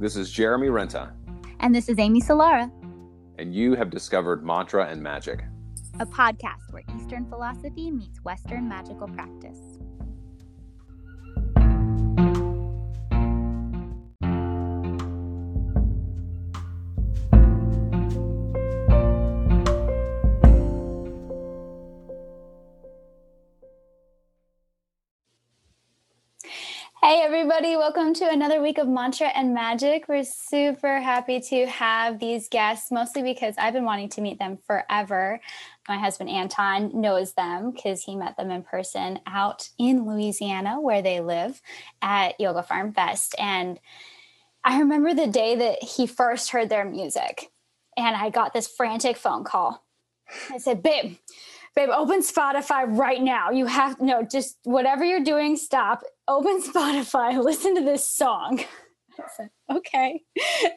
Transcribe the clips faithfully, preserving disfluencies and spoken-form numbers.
This is Jeremy Renta. And this is Amy Solara. And you have discovered Mantra and Magic, a podcast where Eastern philosophy meets Western magical practice. Hey everybody, welcome to another week of Mantra and Magic. We're super happy to have these guests, mostly because I've been wanting to meet them forever. My husband Anton knows them because he met them in person out in Louisiana where they live at Yoga Farm Fest. And I remember the day that he first heard their music and I got this frantic phone call. I said, babe, babe, open Spotify right now. You have no, just whatever you're doing, stop. Open Spotify, listen to this song. I said, okay.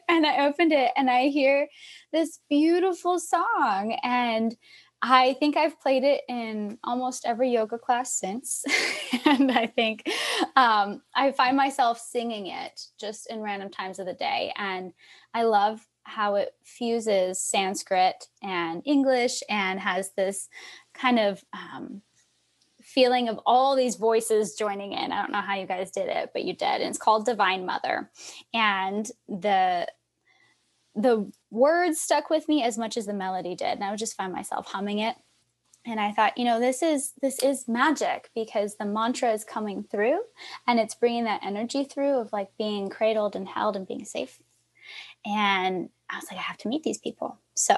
And I opened it and I hear this beautiful song. And I think I've played it in almost every yoga class since. And I think um, I find myself singing it just in random times of the day. And I love how it fuses Sanskrit and English and has this kind of um, feeling of all these voices joining in. I don't know how you guys did it, but you did. And it's called Divine Mother. And the the words stuck with me as much as the melody did. And I would just find myself humming it. And I thought, you know, this is this is magic because the mantra is coming through and it's bringing that energy through of like being cradled and held and being safe. And I was like, I have to meet these people. So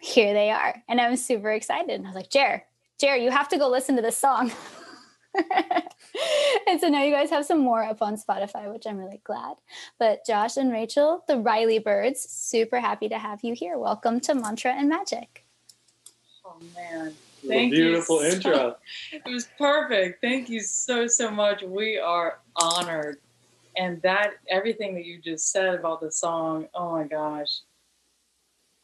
here they are. And I'm super excited. And I was like, Jer, Jer, you have to go listen to this song. And so now you guys have some more up on Spotify, which I'm really glad. But Josh and Rachel, the Riley Birds, super happy to have you here. Welcome to Mantra and Magic. Oh, man. Thank beautiful you intro. So, it was perfect. Thank you so, so much. We are honored. And that, everything that you just said about the song, oh my gosh,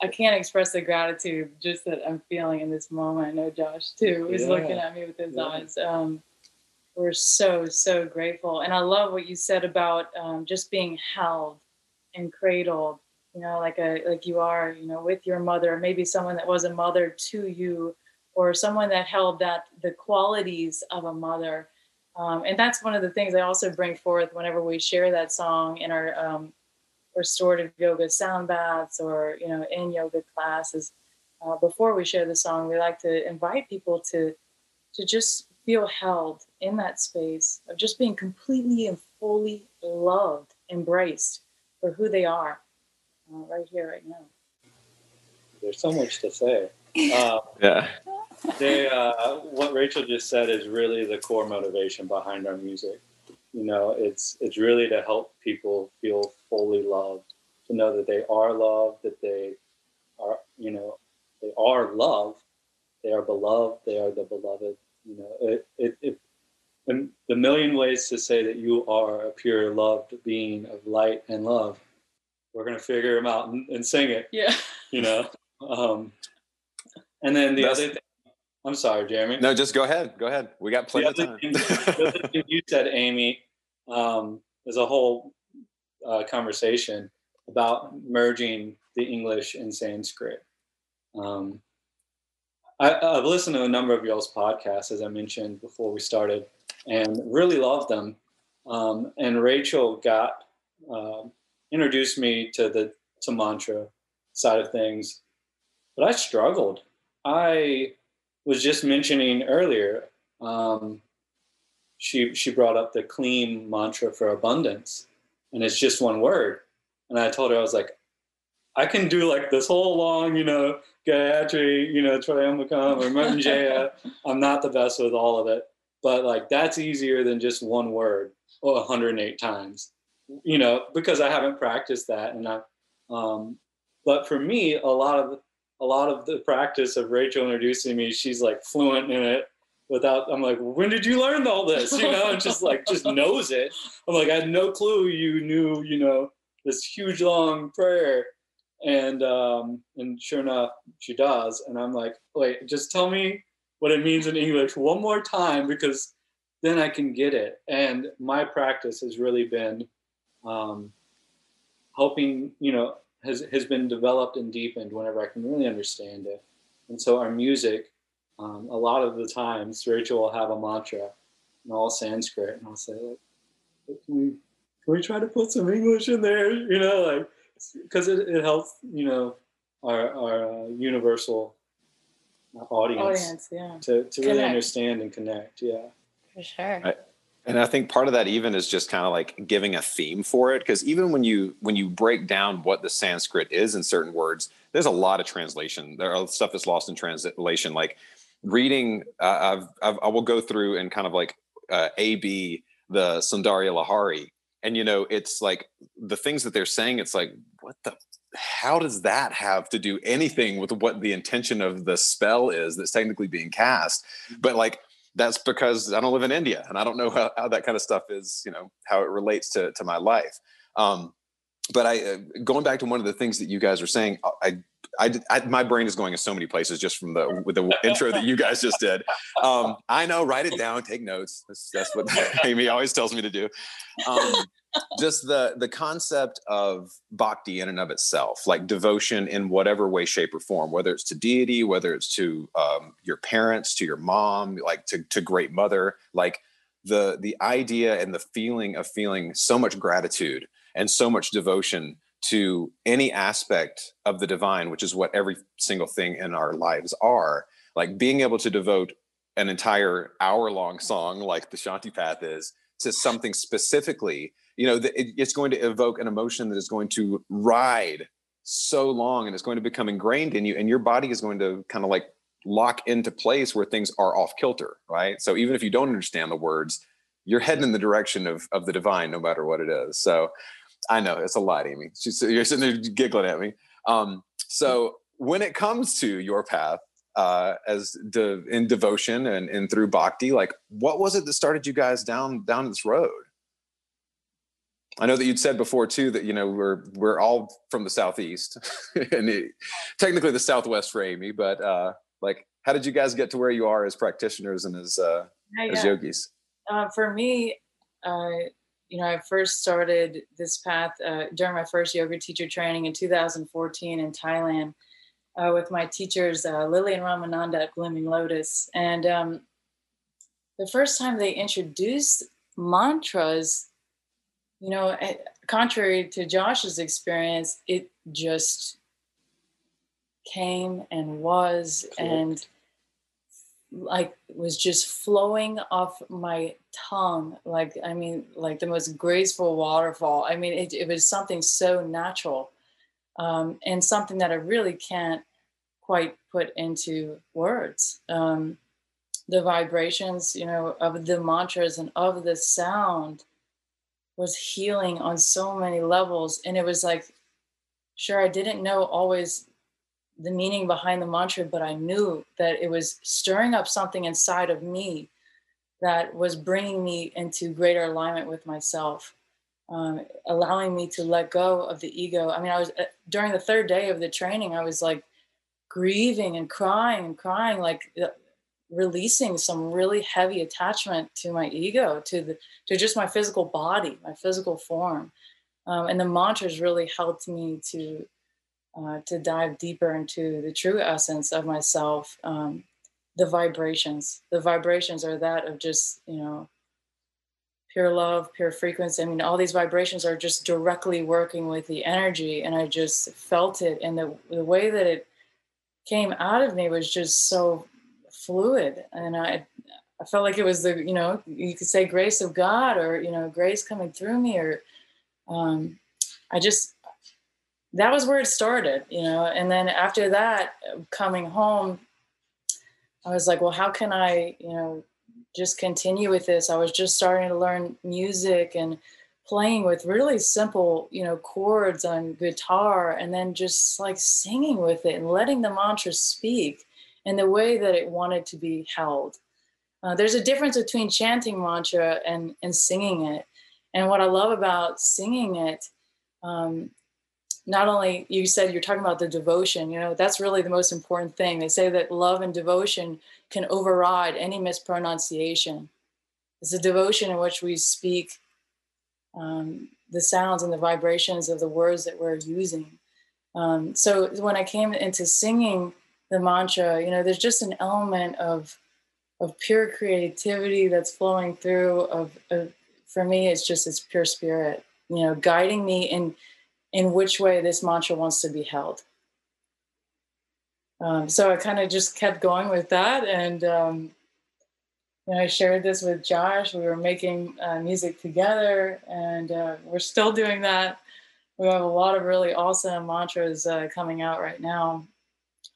I can't express the gratitude just that I'm feeling in this moment. I know Josh too is yeah. looking at me with his yeah. eyes. Um, we're so, so grateful. And I love what you said about um, just being held and cradled, you know, like a like you are, you know, with your mother, maybe someone that was a mother to you or someone that held that the qualities of a mother. Um, and that's one of the things I also bring forth whenever we share that song in our um, restorative yoga sound baths or, you know, in yoga classes. Uh, before we share the song, we like to invite people to to just feel held in that space of just being completely and fully loved, embraced for who they are uh, right here, right now. There's so much to say. Um, yeah. They, uh, what Rachel just said is really the core motivation behind our music. You know, it's it's really to help people feel fully loved, to know that they are loved, that they are, you know, they are loved, they are beloved, they are the beloved. You know, it, it, it, the million ways to say that you are a pure loved being of light and love. We're going to figure them out and, and sing it. Yeah. You know, um, and then the That's- other thing. I'm sorry, Jeremy. No, just go ahead. Go ahead. We got plenty of time. Thing, the other thing you said, Amy, um, there's a whole uh, conversation about merging the English and Sanskrit. Um, I, I've listened to a number of y'all's podcasts, as I mentioned before we started, and really loved them. Um, and Rachel got uh, introduced me to the to mantra side of things, but I struggled. I... was just mentioning earlier, um, she she brought up the Kleem mantra for abundance, and it's just one word. And I told her, I was like, I can do like this whole long, you know, Gayatri, you know, Triumvaca or Mounjaya. I'm not the best with all of it, but like that's easier than just one word or one hundred eight times, you know, because I haven't practiced that. And I, um, but for me, a lot of A lot of the practice of Rachel introducing me, she's like fluent in it without, I'm like, when did you learn all this? You know, and just like, just knows it. I'm like, I had no clue you knew, you know, this huge long prayer. And, um, and sure enough, she does. And I'm like, wait, just tell me what it means in English one more time, because then I can get it. And my practice has really been, um, helping, you know, has, has been developed and deepened whenever I can really understand it. And so our music, um, a lot of the times, Rachel will have a mantra in all Sanskrit, and I'll say, like, can we, can we try to put some English in there? You know, like, because it, it helps, you know, our, our uh, universal audience, audience yeah. to, to really understand and connect. Yeah, for sure. I, and I think part of that even is just kind of like giving a theme for it, because even when you when you break down what the Sanskrit is in certain words, there's a lot of translation. There are stuff that's lost in translation, like reading. Uh, I've, I've I will go through and kind of like uh, A B the Sundari Lahari, and you know, it's like the things that they're saying. It's like, what the. How does that have to do anything with what the intention of the spell is that's technically being cast? But like, that's because I don't live in India and I don't know how, how that kind of stuff is, you know, how it relates to, to my life. Um, but I, uh, going back to one of the things that you guys were saying, I, I, I my brain is going in so many places just from the, with the intro that you guys just did. Um, I know, write it down, take notes. That's, that's what Amy always tells me to do. Um, Just the the concept of bhakti in and of itself, like devotion in whatever way, shape, or form, whether it's to deity, whether it's to um, your parents, to your mom, like to to great mother, like the the idea and the feeling of feeling so much gratitude and so much devotion to any aspect of the divine, which is what every single thing in our lives are. Like being able to devote an entire hour long song, like the Shanti Path is, to something specifically. You know, it's going to evoke an emotion that is going to ride so long, and it's going to become ingrained in you, and your body is going to kind of like lock into place where things are off kilter, right? So even if you don't understand the words, you're heading in the direction of of the divine, no matter what it is. So I know it's a lot, Amy. She's, you're sitting there giggling at me. Um, so when it comes to your path uh, as de- in devotion and, and through bhakti, like what was it that started you guys down down this road? I know that you'd said before too that, you know, we're we're all from the Southeast and it, technically the Southwest for Amy, but uh, like, how did you guys get to where you are as practitioners and as uh, yeah, as yeah. yogis? Uh, for me, uh, you know, I first started this path uh, during my first yoga teacher training in two thousand fourteen in Thailand uh, with my teachers uh, Lily and Ramananda at Blooming Lotus, and um, the first time they introduced mantras. You know, contrary to Josh's experience, it just came and was cool. And like was just flowing off my tongue. Like, I mean, like the most graceful waterfall. I mean, it, it was something so natural um, and something that I really can't quite put into words. Um, the vibrations, you know, of the mantras and of the sound was healing on so many levels. And it was like, sure, I didn't know always the meaning behind the mantra, but I knew that it was stirring up something inside of me that was bringing me into greater alignment with myself, um, allowing me to let go of the ego. I mean, I was uh, during the third day of the training, I was like grieving and crying and crying, like uh, releasing some really heavy attachment to my ego, to the to just my physical body, my physical form, um, and the mantras really helped me to uh, to dive deeper into the true essence of myself. Um, the vibrations, the vibrations are that of just, you know, pure love, pure frequency. I mean, all these vibrations are just directly working with the energy, and I just felt it, and the the way that it came out of me was just so fluid, and I, I felt like it was the, you know, you could say grace of God, or, you know, grace coming through me, or um, I just, that was where it started, you know. And then after that, coming home, I was like, well, how can I, you know, just continue with this? I was just starting to learn music and playing with really simple, you know, chords on guitar, and then just like singing with it and letting the mantra speak in the way that it wanted to be held. Uh, there's a difference between chanting mantra and, and singing it. And what I love about singing it, um, not only, you said you're talking about the devotion, you know, that's really the most important thing. They say that love and devotion can override any mispronunciation. It's a devotion in which we speak um, the sounds and the vibrations of the words that we're using. Um, so when I came into singing the mantra, you know, there's just an element of of pure creativity that's flowing through. Of, of for me, it's just it's pure spirit, you know, guiding me in in which way this mantra wants to be held. Um, so I kind of just kept going with that, and um, you know, I shared this with Josh. We were making uh, music together, and uh, we're still doing that. We have a lot of really awesome mantras uh, coming out right now,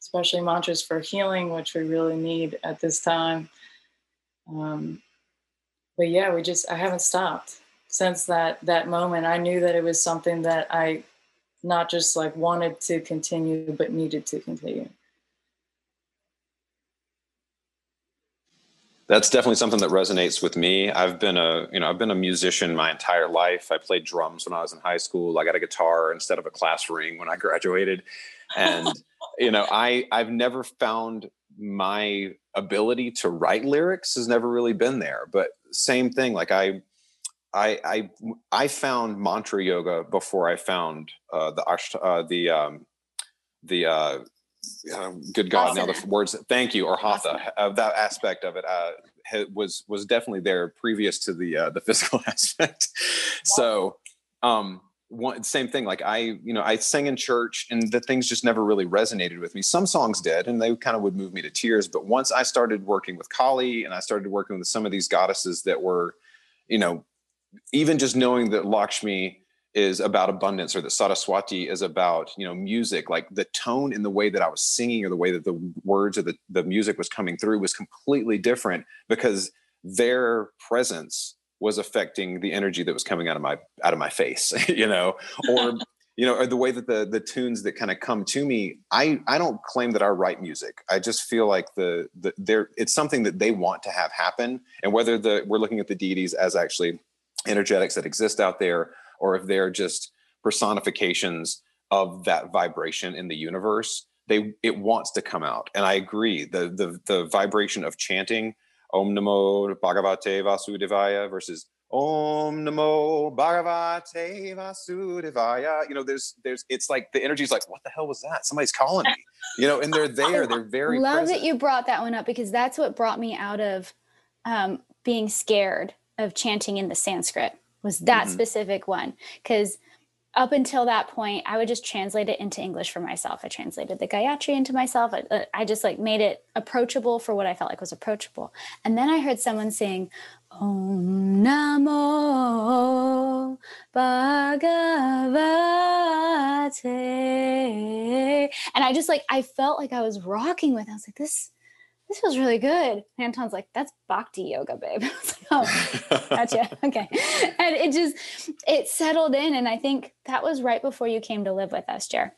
especially mantras for healing, which we really need at this time. Um, but yeah, we just, I haven't stopped since that, that moment. I knew that it was something that I not just like wanted to continue, but needed to continue. That's definitely something that resonates with me. I've been a, you know, I've been a musician my entire life. I played drums when I was in high school. I got a guitar instead of a class ring when I graduated. And, you know, I, I've never found my ability to write lyrics has never really been there, but same thing. Like I, I, I, I found mantra yoga before I found, uh, the, uh, the, um, the, uh, Uh, good God, awesome. Now the words, thank you, or hatha, awesome. uh, that aspect of it uh, was was definitely there previous to the uh, the physical aspect. Wow. So um, one, same thing, like I, you know, I sang in church and the things just never really resonated with me. Some songs did, and they kind of would move me to tears. But once I started working with Kali and I started working with some of these goddesses that were, you know, even just knowing that Lakshmi is about abundance, or that Saraswati is about, you know, music, like the tone and the way that I was singing or the way that the words or the, the music was coming through was completely different because their presence was affecting the energy that was coming out of my, out of my face, you know, or, you know, or the way that the, the tunes that kind of come to me, I, I don't claim that I write music. I just feel like the, the, there, it's something that they want to have happen. And whether the, we're looking at the deities as actually energetics that exist out there, or if they're just personifications of that vibration in the universe, they it wants to come out. And I agree, the the the vibration of chanting Om Namo Bhagavate Vasudevaya versus Om Namo Bhagavate Vasudevaya, you know, there's there's it's like the energy's like, what the hell was that? Somebody's calling me, you know, and they're there, they're very love present. That you brought that one up, because that's what brought me out of um, being scared of chanting in the Sanskrit. Was that mm-hmm. specific one, because up until that point, I would just translate it into English for myself. I translated the Gayatri into myself. I, I just like made it approachable for what I felt like was approachable. And then I heard someone sing, Om Namo Bhagavate. And I just like, I felt like I was rocking with, I was like, this This feels really good. And Anton's like, that's bhakti yoga, babe. I was like, oh, gotcha. Okay. And it just, it settled in. And I think that was right before you came to live with us, Jer.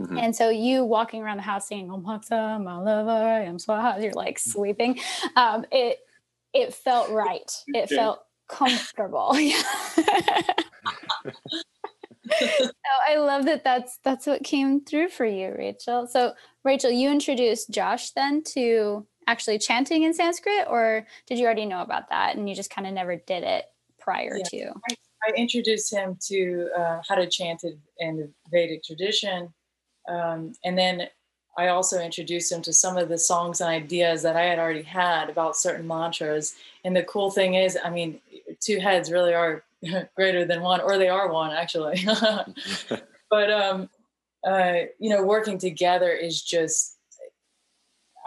Mm-hmm. And so you walking around the house singing, Om Haksa, my lover, I am Swaha, you're like sleeping. Um, it, it felt right. It yeah. felt comfortable. So I love that that's, that's what came through for you, Rachel. So Rachel, you introduced Josh then to actually chanting in Sanskrit, or did you already know about that and you just kind of never did it prior yeah. to? I, I introduced him to uh, how to chant in the Vedic tradition. Um, and then I also introduced him to some of the songs and ideas that I had already had about certain mantras. And the cool thing is, I mean, two heads really are greater than one, or they are one actually. But, um, uh, you know, working together is just,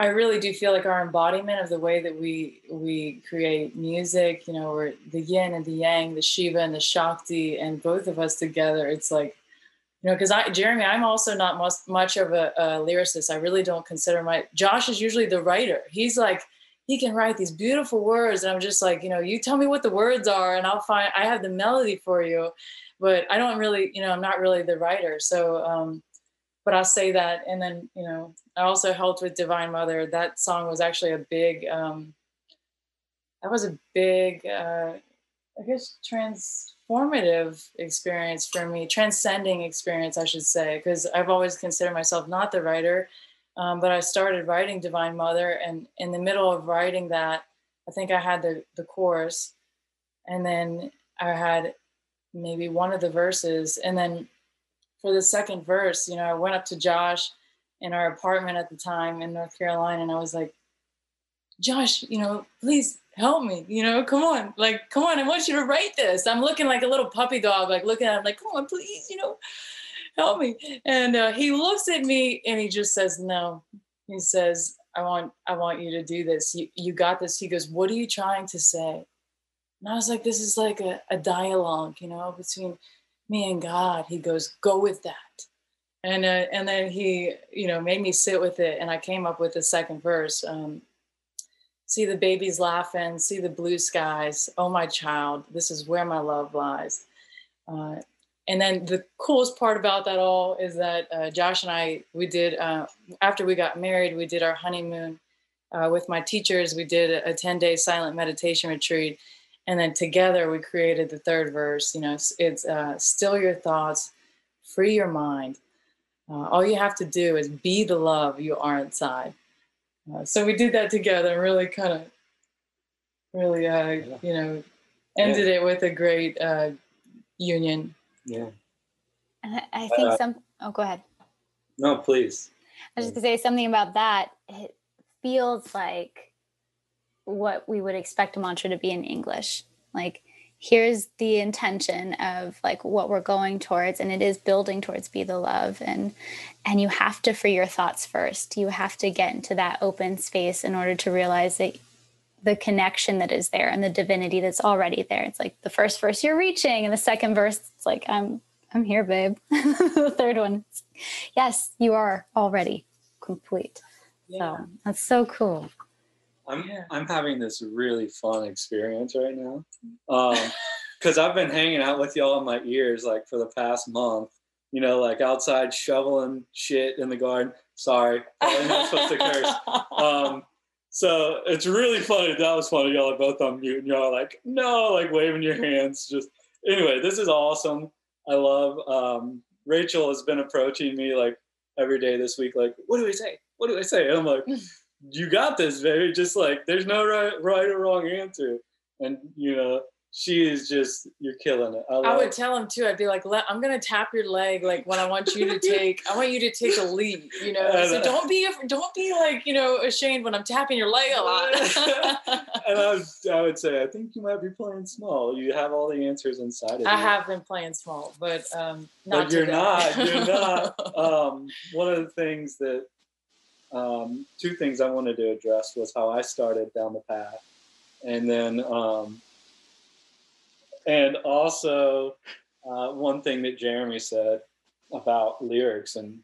I really do feel like our embodiment of the way that we, we create music, you know, we're the yin and the yang, the Shiva and the Shakti, and both of us together. It's like, you know, cause I, Jeremy, I'm also not much, much of a, a lyricist. I really don't consider my, Josh is usually the writer. He's like, he can write these beautiful words. And I'm just like, you know, you tell me what the words are and I'll find, I have the melody for you, but I don't really, you know, I'm not really the writer. So, um, but I'll say that. And then, you know, I also helped with Divine Mother. That song was actually a big, um, that was a big, uh, I guess, transformative experience for me, transcending experience, I should say, because I've always considered myself not the writer. Um, but I started writing Divine Mother, and in the middle of writing that, I think I had the, the chorus, and then I had maybe one of the verses. And then for the second verse, you know, I went up to Josh in our apartment at the time in North Carolina, and I was like, Josh, you know, please help me, you know, come on, like, come on, I want you to write this. I'm looking like a little puppy dog, like looking at him like, come on, please, you know, help me. And uh, he looks at me and he just says, no. He says, I want, I want you to do this. You, you got this. He goes, what are you trying to say? And I was like, this is like a, a dialogue, you know, between me and God. He goes, go with that. And uh, and then he, you know, made me sit with it. And I came up with the second verse. Um, see the babies laughing, see the blue skies. Oh, my child, this is where my love lies. Uh, and then the coolest part about that all is that uh, Josh and I, we did, uh, after we got married, we did our honeymoon uh, with my teachers. We did a ten-day silent meditation retreat. And then together we created the third verse. You know, it's, it's uh, still your thoughts, free your mind. Uh, all you have to do is be the love you are inside. Uh, so we did that together and really kind of, really, uh, yeah. you know, ended yeah. it with a great uh, union. Yeah. And I think uh, some, oh, go ahead. No, please. I was just going to say something about that. It feels like what we would expect a mantra to be in English. Like, here's the intention of like what we're going towards, and it is building towards be the love, and and you have to free your thoughts first. You have to get into that open space in order to realize that the connection that is there and the divinity that's already there. It's like the first verse you're reaching, and the second verse it's like I'm I'm here, babe. The third one, yes, you are already complete. Yeah. So that's so cool. I'm I'm having this really fun experience right now, because um, I've been hanging out with y'all in my ears like for the past month. You know, like outside shoveling shit in the garden. Sorry, I'm not supposed to curse. Um, so it's really funny. That was funny. Y'all are both on mute, and y'all are like, no, like waving your hands. Just anyway, this is awesome. I love. Um, Rachel has been approaching me like every day this week. Like, what do I say? What do I say? And I'm like. You got this, baby. Just like there's no right, right or wrong answer, and you know she is just you're killing it. I, I would it. tell him too. I'd be like, I'm gonna tap your leg, like when I want you to take, I want you to take a lead, you know. And so I, don't be, don't be like you know ashamed when I'm tapping your leg a lot. And I would, I would say, I think you might be playing small. You have all the answers inside of you. I have been playing small, but um, not. But you're not. You're not. Um, one of the things that. Um, two things I wanted to address was how I started down the path, and then, um, and also uh, one thing that Jeremy said about lyrics. And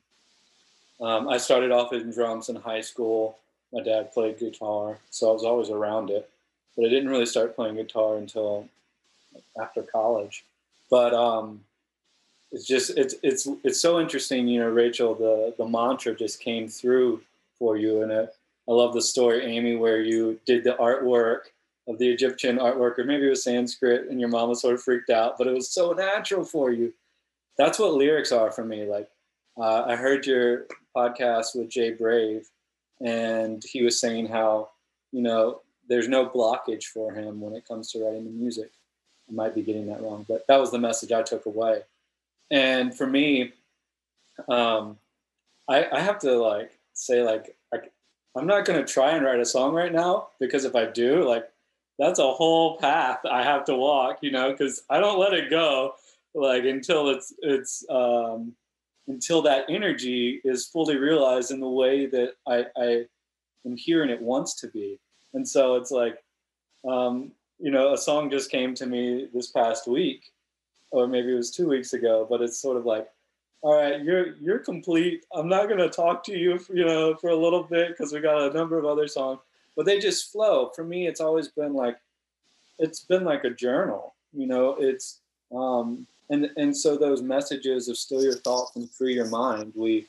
um, I started off in drums in high school. My dad played guitar, so I was always around it. But I didn't really start playing guitar until after college. But um, it's just it's it's it's so interesting, you know, Rachel. The the mantra just came through. For you, and I, I love the story, Amy, where you did the artwork of the Egyptian artwork, or maybe it was Sanskrit, and your mama sort of freaked out, but it was so natural for you. That's what lyrics are for me. Like uh, I heard your podcast with Jay Brave, and he was saying how you know there's no blockage for him when it comes to writing the music. I might be getting that wrong, but that was the message I took away. And for me, um, I, I have to like. say like, I, I'm not going to try and write a song right now, because if I do, like, that's a whole path I have to walk, you know, because I don't let it go, like, until it's, it's, um, until that energy is fully realized in the way that I, I am hearing it wants to be. And so it's like, um, you know, a song just came to me this past week, or maybe it was two weeks ago, but it's sort of like, all right, you're you're complete. I'm not gonna talk to you, for, you know, for a little bit because we got a number of other songs, but they just flow. For me, it's always been like, it's been like a journal, you know. It's um, and and so those messages of still your thoughts and free your mind. We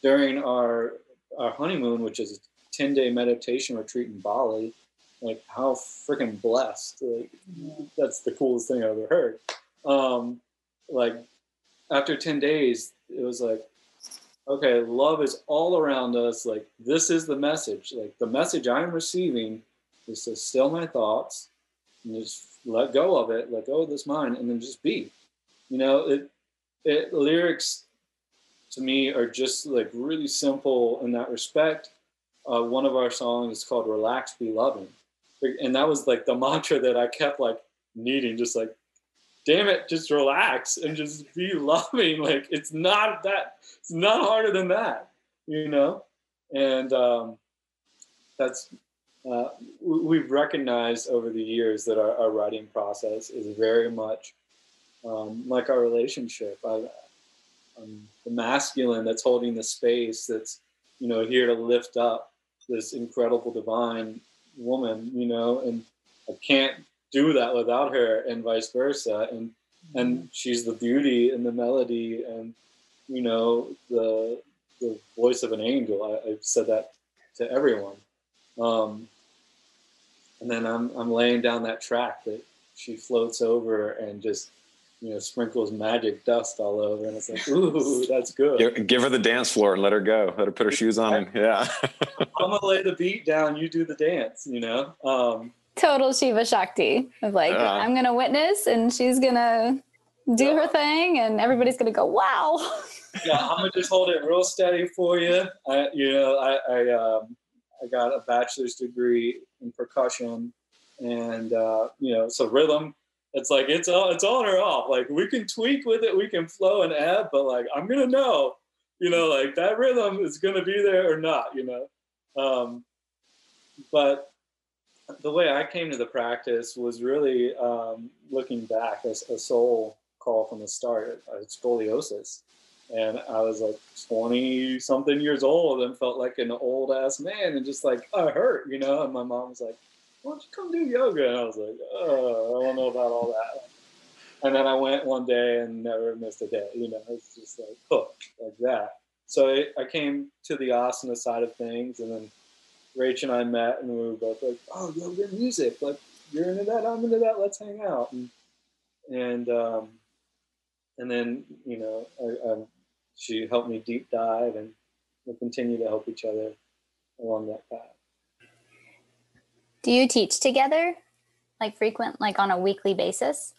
during our our honeymoon, which is a ten-day meditation retreat in Bali, like how freaking blessed! Like that's the coolest thing I've ever heard. Um, like. After ten days, it was like, okay, love is all around us. Like, this is the message. Like, the message I'm receiving is to still my thoughts and just let go of it, let go of this mind, and then just be. You know, it, it lyrics to me are just like really simple in that respect. Uh, one of our songs is called Relax, Be Loving. And that was like the mantra that I kept like needing, just like, damn it, just relax and just be loving. Like, it's not that, it's not harder than that, you know? And um, that's, uh, we've recognized over the years that our, our writing process is very much um, like our relationship. I, I'm the masculine that's holding the space, that's, you know, here to lift up this incredible divine woman, you know, and I can't do that without her, and vice versa. And and she's the beauty and the melody and, you know, the the voice of an angel. I, I've said that to everyone. Um, and then I'm I'm laying down that track that she floats over and just, you know, sprinkles magic dust all over, and it's like, ooh, that's good. Give her the dance floor and let her go. Let her put her shoes on. And, yeah. I'm gonna lay the beat down. You do the dance. You know. Um, Total Shiva Shakti of like, uh, I'm gonna witness, and she's gonna do yeah. her thing, and everybody's gonna go, wow. Yeah, I'm gonna just hold it real steady for you. I, you know, I I, um, I got a bachelor's degree in percussion, and uh, you know, so rhythm. It's like, it's all, it's on or off. Like, we can tweak with it, we can flow and ebb, but like, I'm going to know, you know, like that rhythm is going to be there or not, you know? Um, but the way I came to the practice was really um, looking back as a soul call from the start. I had scoliosis, and I was like twenty something years old and felt like an old ass man and just like, I hurt, you know? And my mom was like, why don't you come do yoga? And I was like, oh, I don't know about all that. And then I went one day and never missed a day. You know, it's just like hooked like that. So it, I came to the asana side of things, and then Rach and I met, and we were both like, oh, yoga music. Like, you're into that, I'm into that. Let's hang out. And and, um, and then, you know, I, I, she helped me deep dive, and we'll continue to help each other along that path. Do you teach together, like frequent, like on a weekly basis?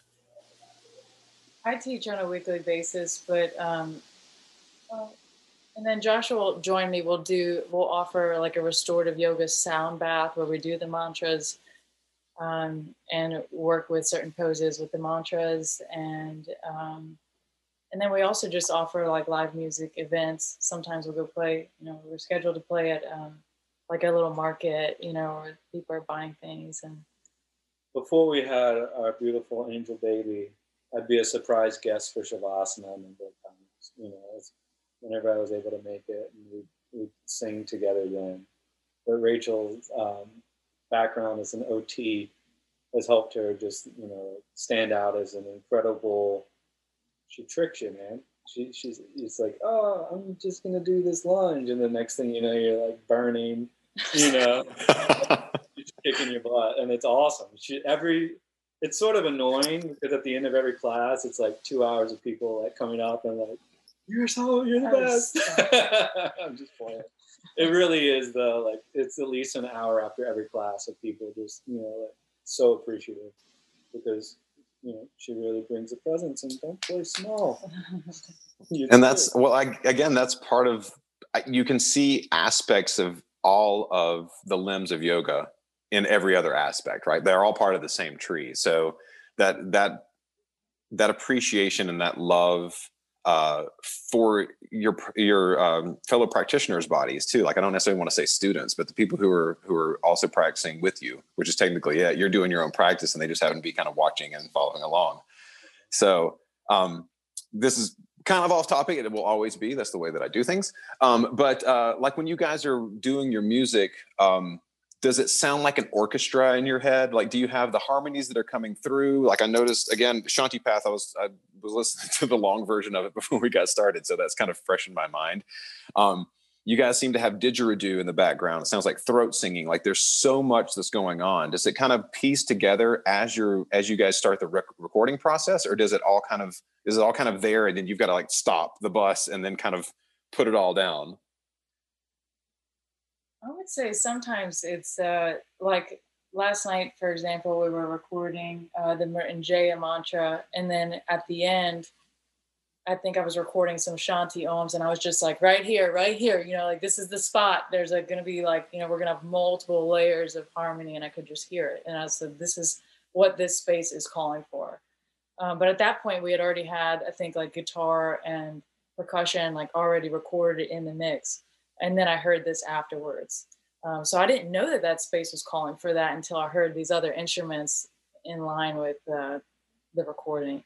I teach on a weekly basis, but, um, well, and then Joshua will join me. We'll do, we'll offer like a restorative yoga sound bath where we do the mantras um, and work with certain poses with the mantras. And, um, and then we also just offer like live music events. Sometimes we'll go play, you know, we're scheduled to play at, um, like a little market, you know, where people are buying things. And before we had our beautiful angel baby, I'd be a surprise guest for Shavasana a number of times, you know, whenever I was able to make it, and we'd, we'd sing together then. But Rachel's um, background as an O T has helped her just, you know, stand out as an incredible, she tricks you, man. She, she's it's like, oh, I'm just going to do this lunge. And the next thing you know, you're like burning, you know, just kicking your butt. And it's awesome. She, every, it's sort of annoying because at the end of every class, it's like two hours of people like coming up and like, you're so, you're the best. I'm just playing. It really is though. Like, it's at least an hour after every class of people just, you know, like so appreciative because, you know, she really brings a presence and don't play small. And that's, well, I, again, that's part of, you can see aspects of all of the limbs of yoga in every other aspect, right? They're all part of the same tree. So that, that, that appreciation and that love uh, for your, your um, fellow practitioners' bodies too. Like, I don't necessarily want to say students, but the people who are, who are also practicing with you, which is technically, yeah, you're doing your own practice and they just happen to be kind of watching and following along. So, um, this is kind of off topic. It will always be, that's the way that I do things. Um, but, uh, like when you guys are doing your music, um, does it sound like an orchestra in your head? Like, do you have the harmonies that are coming through? Like, I noticed, again, Shanti Path, I was I was listening to the long version of it before we got started, so that's kind of fresh in my mind. Um, you guys seem to have didgeridoo in the background. It sounds like throat singing. Like, there's so much that's going on. Does it kind of piece together as you're as you guys start the rec- recording process, or does it all kind of is it all kind of there, and then you've got to like stop the bus and then kind of put it all down? I would say sometimes it's uh, like last night, for example, we were recording uh, the Mounjaya mantra. And then at the end, I think I was recording some Shanti Ohms, and I was just like, right here, right here, you know, like this is the spot. There's like going to be like, you know, we're going to have multiple layers of harmony, and I could just hear it. And I said, this is what this space is calling for. Um, but at that point, we had already had, I think, like guitar and percussion, like already recorded in the mix. And then I heard this afterwards. Um, so I didn't know that that space was calling for that until I heard these other instruments in line with uh, the recording.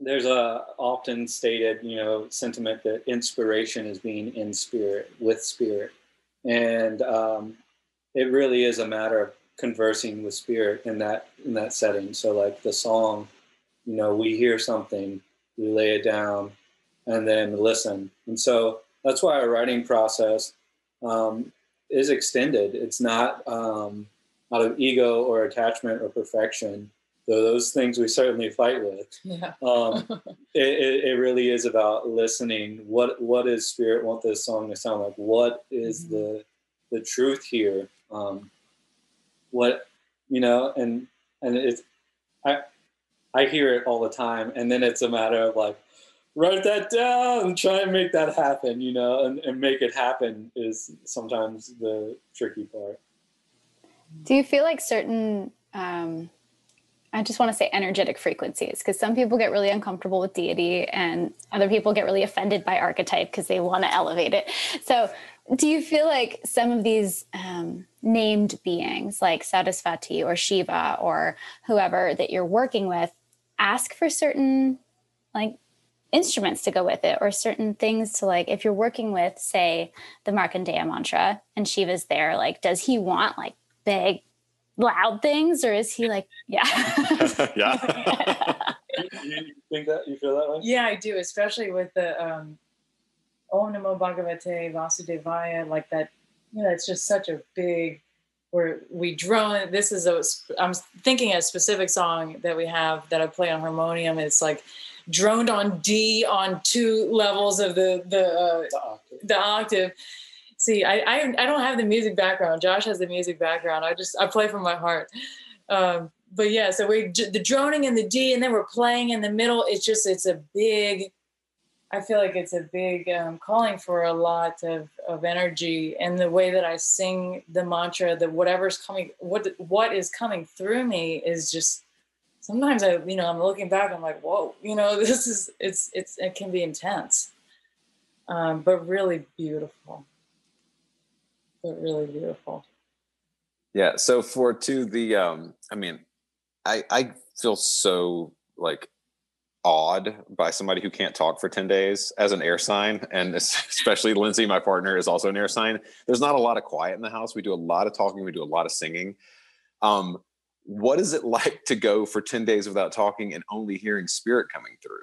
There's a often stated, you know, sentiment that inspiration is being in spirit, with spirit. And um, it really is a matter of conversing with spirit in that, in that setting. So like the song, you know, we hear something, we lay it down and then listen. And so that's why our writing process um, is extended. It's not um, out of ego or attachment or perfection. So those things we certainly fight with. Yeah. um, it, it really is about listening. What what does spirit want this song to sound like? What is mm-hmm. the the truth here? Um, what you know, and and it's I I hear it all the time, and then it's a matter of like write that down and try and make that happen. You know, and, and make it happen is sometimes the tricky part. Do you feel like certain? Um... I just want to say energetic frequencies, because some people get really uncomfortable with deity and other people get really offended by archetype because they want to elevate it. So do you feel like some of these um, named beings like Saraswati or Shiva or whoever that you're working with ask for certain like instruments to go with it, or certain things to like, if you're working with, say, the Markandeya mantra and Shiva's there, like, does he want like big, loud things, or is he like, yeah. yeah. You think that? You feel that way? Yeah, I do, especially with the um, Om Namo Bhagavate Vasudevaya, like that, you know, it's just such a big, where we drone, this is a, I'm thinking a specific song that we have that I play on harmonium, it's like droned on D on two levels of the, the, uh, the octave. The octave. See, I, I I don't have the music background. Josh has the music background. I just, I play from my heart. Um, but yeah, so we the droning and the D, and then we're playing in the middle. It's just, it's a big, I feel like it's a big um, calling for a lot of, of energy. And the way that I sing the mantra, the whatever's coming, what what is coming through me is just, sometimes I, you know, I'm looking back, I'm like, whoa, you know, this is, it's, it's it can be intense, um, but really beautiful. But really beautiful. Yeah. So for to the, um, I mean, I I feel so like awed by somebody who can't talk for ten days as an air sign. And especially Lindsay, my partner, is also an air sign. There's not a lot of quiet in the house. We do a lot of talking. We do a lot of singing. Um, what is it like to go for ten days without talking and only hearing spirit coming through?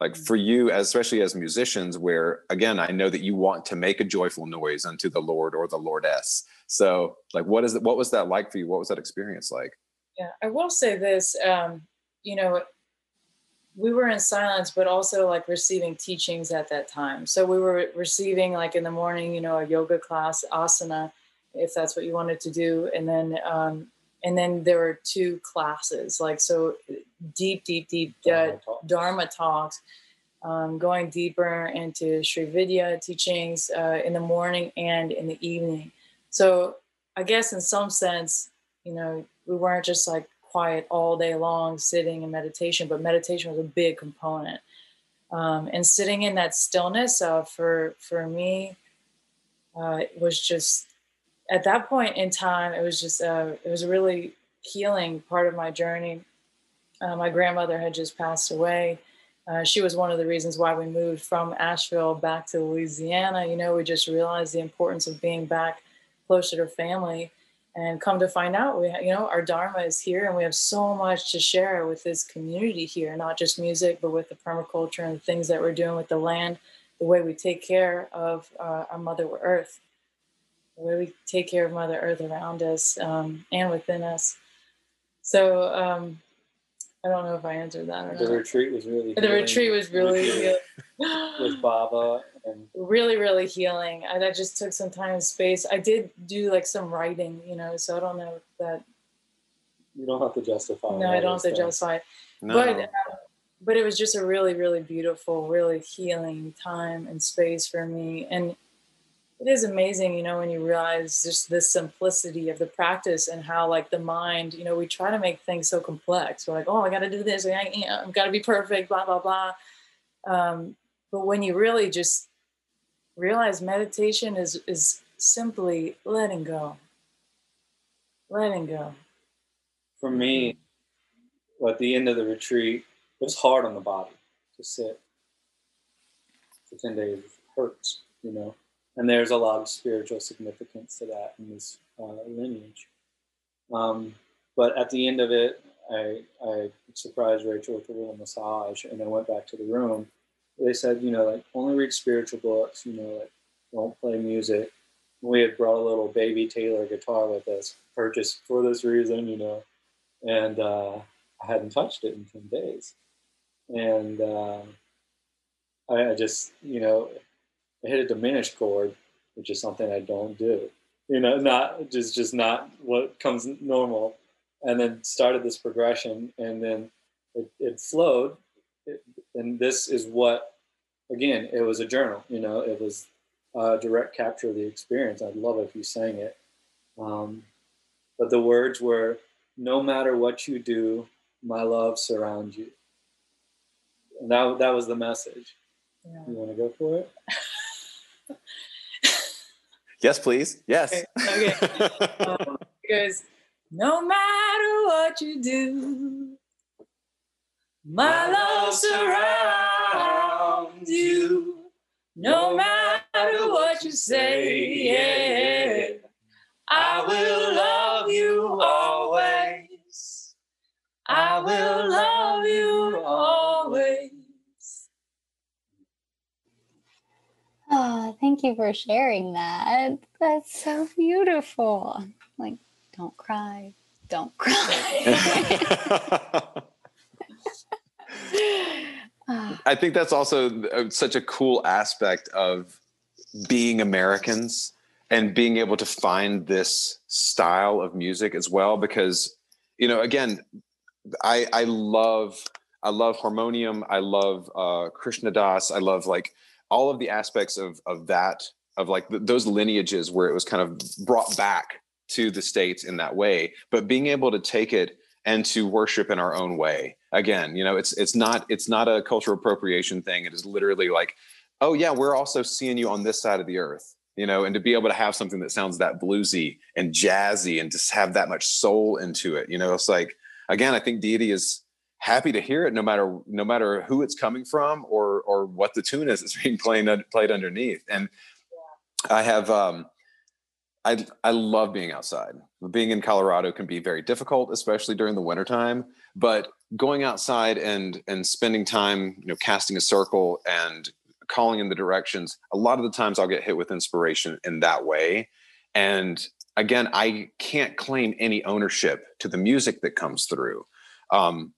Like for you, especially as musicians, where, again, I know that you want to make a joyful noise unto the Lord or the Lordess. So like, what is it, what was that like for you? What was that experience like? Yeah, I will say this, um, you know, we were in silence, but also like receiving teachings at that time. So we were receiving like in the morning, you know, a yoga class, asana, if that's what you wanted to do. And then, um, and then there were two classes, like, so deep, deep, deep uh, Dharma talks, um, going deeper into Sri Vidya teachings uh, in the morning and in the evening. So I guess in some sense, you know, we weren't just like quiet all day long sitting in meditation, but meditation was a big component. Um, and sitting in that stillness uh, for, for me uh, it was just, at that point in time, it was just, uh, it was a really healing part of my journey. Uh, my grandmother had just passed away. Uh, she was one of the reasons why we moved from Asheville back to Louisiana. You know, we just realized the importance of being back closer to family, and come to find out, we, you know, our Dharma is here, and we have so much to share with this community here, not just music, but with the permaculture and the things that we're doing with the land, the way we take care of uh, our Mother Earth. The way we take care of Mother Earth around us um, and within us. So um, I don't know if I answered that or the not. The retreat was really The healing. retreat was really good. With Baba and really, really healing. I, I just took some time and space. I did do like some writing, you know, so I don't know if that. You don't have to justify. No, I don't have to justify. No. But, uh, but it was just a really, really beautiful, really healing time and space for me. And it is amazing, you know, when you realize just the simplicity of the practice and how, like, the mind, you know, we try to make things so complex. We're like, oh, I got to do this. I, you know, I've got to be perfect, blah, blah, blah. Um, but when you really just realize meditation is, is simply letting go, letting go. For me, at the end of the retreat, it was hard on the body to sit for ten days. It hurts, you know, and there's a lot of spiritual significance to that in this uh, lineage. Um, but at the end of it, I, I surprised Rachel with a little massage, and I went back to the room. They said, you know, like, only read spiritual books, you know, like, don't play music. We had brought a little baby Taylor guitar with us, purchased for this reason, you know, and uh, I hadn't touched it in ten days. And uh, I, I just, you know, I hit a diminished chord, which is something I don't do, you know, not just, just not what comes normal. And then started this progression, and then it, it flowed. It, and this is what, again, it was a journal, you know, it was a direct capture of the experience. I'd love it if you sang it. Um, but the words were, no matter what you do, my love surrounds you. And that, that was the message. Yeah. You want to go for it? Yes, please. Yes. Okay. Okay. Um, because no matter what you do, my love surrounds you. No matter what you say, yeah, I will love you always. I will love you always. Oh, thank you for sharing that. That's so beautiful. Like, don't cry. Don't cry. I think that's also such a cool aspect of being Americans and being able to find this style of music as well, because, you know, again, I, I love, I love harmonium. I love uh, Krishnadas. I love, like, all of the aspects of of that, of like th- those lineages where it was kind of brought back to the States in that way, but being able to take it and to worship in our own way. Again, you know, it's it's not it's not a cultural appropriation thing. It is literally like, oh yeah, we're also seeing you on this side of the earth, you know, and to be able to have something that sounds that bluesy and jazzy and just have that much soul into it, you know, it's like, again, I think deity is happy to hear it, no matter no matter who it's coming from or or what the tune is that's being played played underneath. And yeah. I have um, I I love being outside. Being in Colorado can be very difficult, especially during the wintertime. But going outside and and spending time, you know, casting a circle and calling in the directions. A lot of the times, I'll get hit with inspiration in that way. And again, I can't claim any ownership to the music that comes through. Um,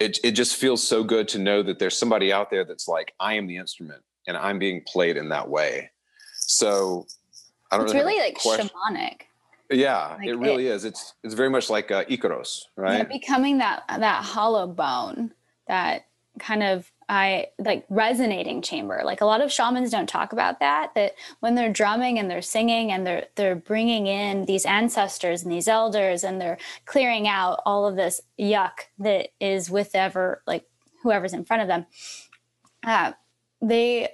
It it just feels so good to know that there's somebody out there that's like, I am the instrument and I'm being played in that way. So I don't know. It's really like question. Shamanic. Yeah, like it really it, is. It's it's very much like uh, Ikaros, right? Yeah, becoming that that hollow bone, that kind of I like resonating chamber. Like a lot of shamans don't talk about that. That when they're drumming and they're singing and they're they're bringing in these ancestors and these elders and they're clearing out all of this yuck that is with ever like whoever's in front of them. Uh, they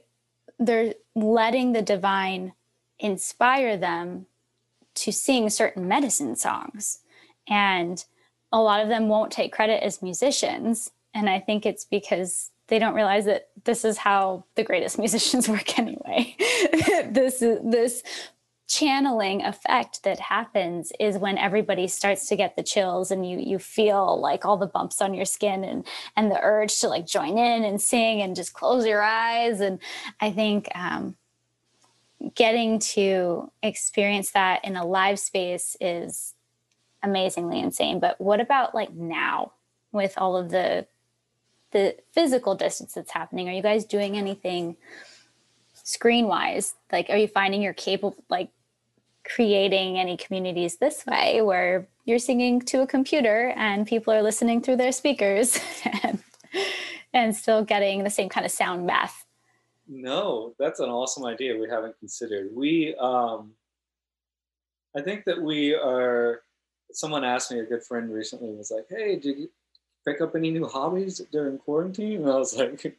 they're letting the divine inspire them to sing certain medicine songs, and a lot of them won't take credit as musicians. And I think it's because they don't realize that this is how the greatest musicians work anyway. This this channeling effect that happens is when everybody starts to get the chills and you you feel like all the bumps on your skin and and the urge to like join in and sing and just close your eyes. And I think um, getting to experience that in a live space is amazingly insane. But what about like now with all of the the physical distance that's happening? Are you guys doing anything screen wise, like, are you finding you're capable, like creating any communities this way where you're singing to a computer and people are listening through their speakers and, and still getting the same kind of sound bath? No, that's an awesome idea we haven't considered. We, um, I think that we are, someone asked me, a good friend recently was like, hey, did you pick up any new hobbies during quarantine? And I was like,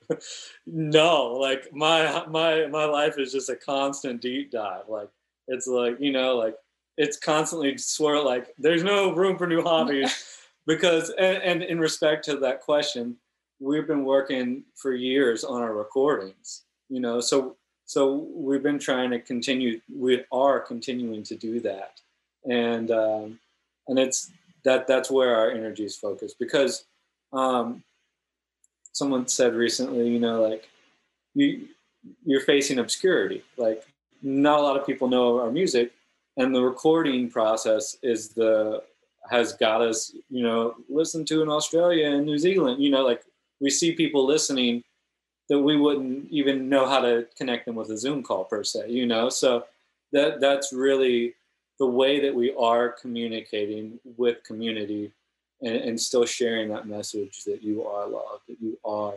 no, like my, my, my life is just a constant deep dive. Like, it's like, you know, like it's constantly swirl, like there's no room for new hobbies because, and, and in respect to that question, we've been working for years on our recordings, you know, so So we've been trying to continue, we are continuing to do that. And um, and it's that that's where our energy is focused, because um, someone said recently, you know, like you, you're facing obscurity, like not a lot of people know our music, and the recording process is the, has got us, you know, listened to in Australia and New Zealand, you know, like we see people listening that we wouldn't even know how to connect them with a Zoom call per se, you know? So that that's really the way that we are communicating with community and, and still sharing that message that you are loved, that you are,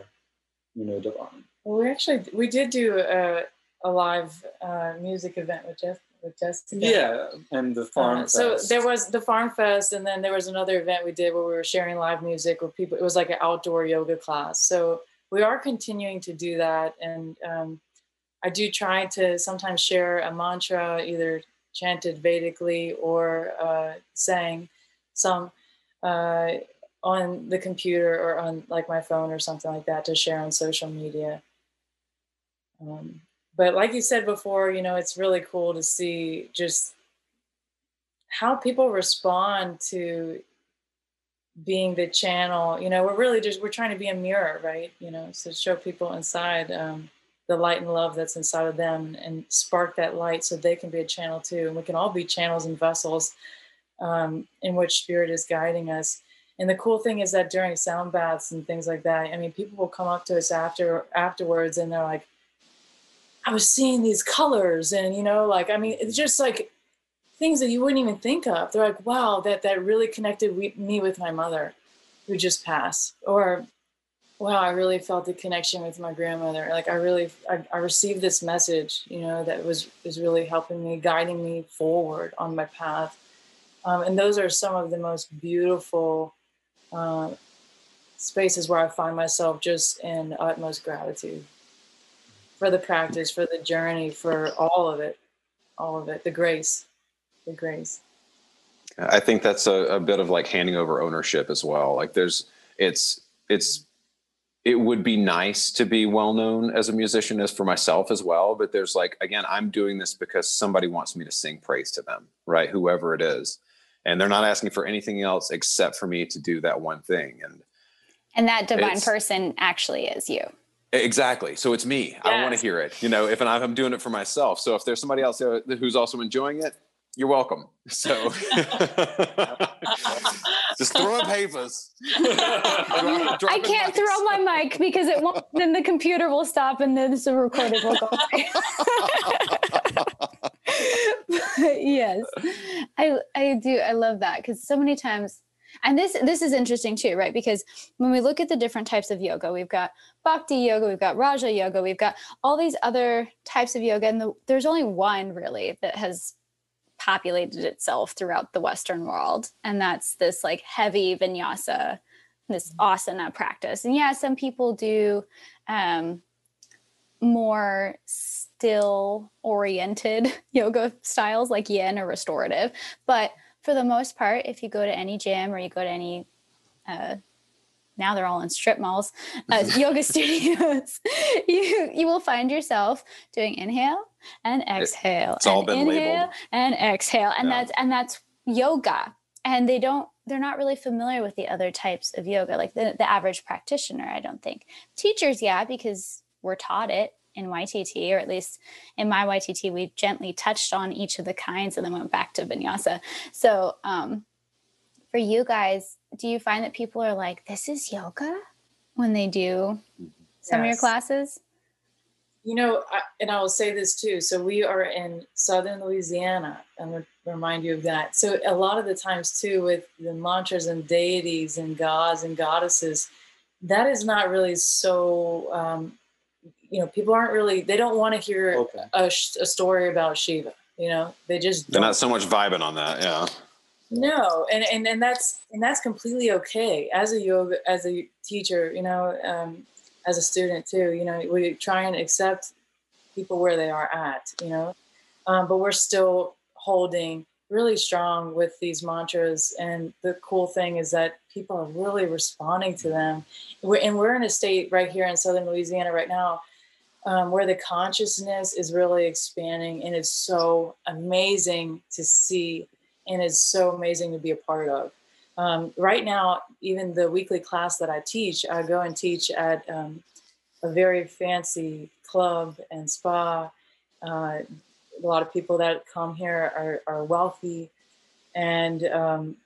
you know, divine. Well, we actually, we did do a, a live uh, music event with Jeff, with Jessica. Yeah, and the Farm uh, Fest. So there was the Farm Fest, and then there was another event we did where we were sharing live music with people. It was like an outdoor yoga class. So we are continuing to do that, and um, I do try to sometimes share a mantra, either chanted Vedically or uh, sang some uh, on the computer or on like my phone or something like that to share on social media. Um, but like you said before, you know, it's really cool to see just how people respond to being the channel. You know, we're really just, we're trying to be a mirror, right? You know, so show people inside um, the light and love that's inside of them, and spark that light so they can be a channel too. And we can all be channels and vessels um, in which spirit is guiding us. And the cool thing is that during sound baths and things like that, I mean, people will come up to us after afterwards and they're like, I was seeing these colors. And, you know, like, I mean, it's just like, things that you wouldn't even think of. They're like, wow, that, that really connected we, me with my mother who just passed. Or, wow, I really felt the connection with my grandmother. Like I really, I, I received this message, you know, that was, was really helping me, guiding me forward on my path. Um, and those are some of the most beautiful uh, spaces where I find myself just in utmost gratitude for the practice, for the journey, for all of it, all of it, the grace. The grace. I think that's a, a bit of like handing over ownership as well. Like there's, it's, it's, it would be nice to be well known as a musician, as for myself as well. But there's like, again, I'm doing this because somebody wants me to sing praise to them, right? Whoever it is. And they're not asking for anything else except for me to do that one thing. And, and that divine person actually is you. Exactly. So it's me. Yes. I want to hear it. You know, if and I'm doing it for myself. So if there's somebody else who's also enjoying it, you're welcome. So just throw in papers. Drop, drop I can't mics. Throw my mic because it won't, then the computer will stop and then the recording will go away. Yes. I I do. I love that, because so many times, and this this is interesting too, right? Because when we look at the different types of yoga, we've got Bhakti yoga, we've got Raja yoga, we've got all these other types of yoga. And the, there's only one really that has populated itself throughout the Western world. And that's this like heavy vinyasa, this asana practice. And yeah, some people do um, more still oriented yoga styles like yin or restorative. But for the most part, if you go to any gym or you go to any, uh, now they're all in strip malls, uh, yoga studios, you, you will find yourself doing inhale, and exhale, it's and all been inhale labeled. And exhale. And yeah. that's, and that's yoga. And they don't, they're not really familiar with the other types of yoga. Like the, the average practitioner, I don't think. Teachers. Yeah. Because we're taught it in Y T T, or at least in my Y T T, we gently touched on each of the kinds and then went back to vinyasa. So, um, for you guys, do you find that people are like, this is yoga when they do some yes. of your classes? you know, I, and I will say this too. So we are in Southern Louisiana, and we're remind you of that. So a lot of the times too, with the mantras and deities and gods and goddesses, that is not really so, um, you know, people aren't really, they don't want to hear okay. a, a story about Shiva, you know, they just, they're don't. Not so much vibing on that. Yeah. No. And, and, and that's, and that's completely okay. As a yoga, as a teacher, you know, um, as a student too, you know, we try and accept people where they are at, you know, um, but we're still holding really strong with these mantras. And the cool thing is that people are really responding to them. We're, and we're in a state right here in Southern Louisiana right now, um, where the consciousness is really expanding, and it's so amazing to see, and it's so amazing to be a part of. Um, right now, even the weekly class that I teach, I go and teach at um, a very fancy club and spa. uh, A lot of people that come here are, are wealthy, and um,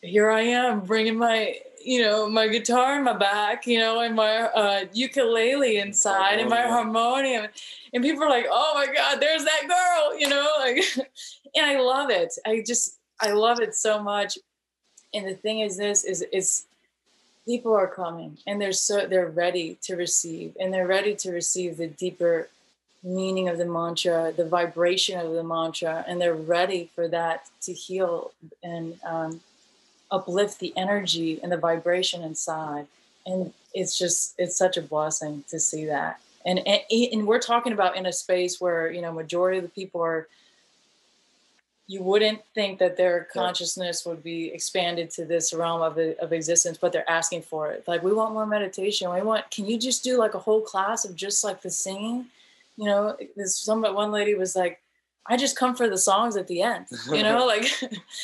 here I am bringing my, you know, my guitar in my back, you know, and my uh, ukulele inside, and my harmonium, and people are like, "Oh my God, there's that girl," you know, like, and I love it. I just, I love it so much. And the thing is, this is, it's people are coming, and they're so they're ready to receive, and they're ready to receive the deeper meaning of the mantra, the vibration of the mantra, and they're ready for that to heal and um, uplift the energy and the vibration inside. And it's just, it's such a blessing to see that. And, and, and we're talking about in a space where, you know, majority of the people are, you wouldn't think that their consciousness would be expanded to this realm of, of existence, but they're asking for it. Like, we want more meditation. We want, can you just do like a whole class of just like the singing? You know, this some one lady was like, "I just come for the songs at the end." You know, like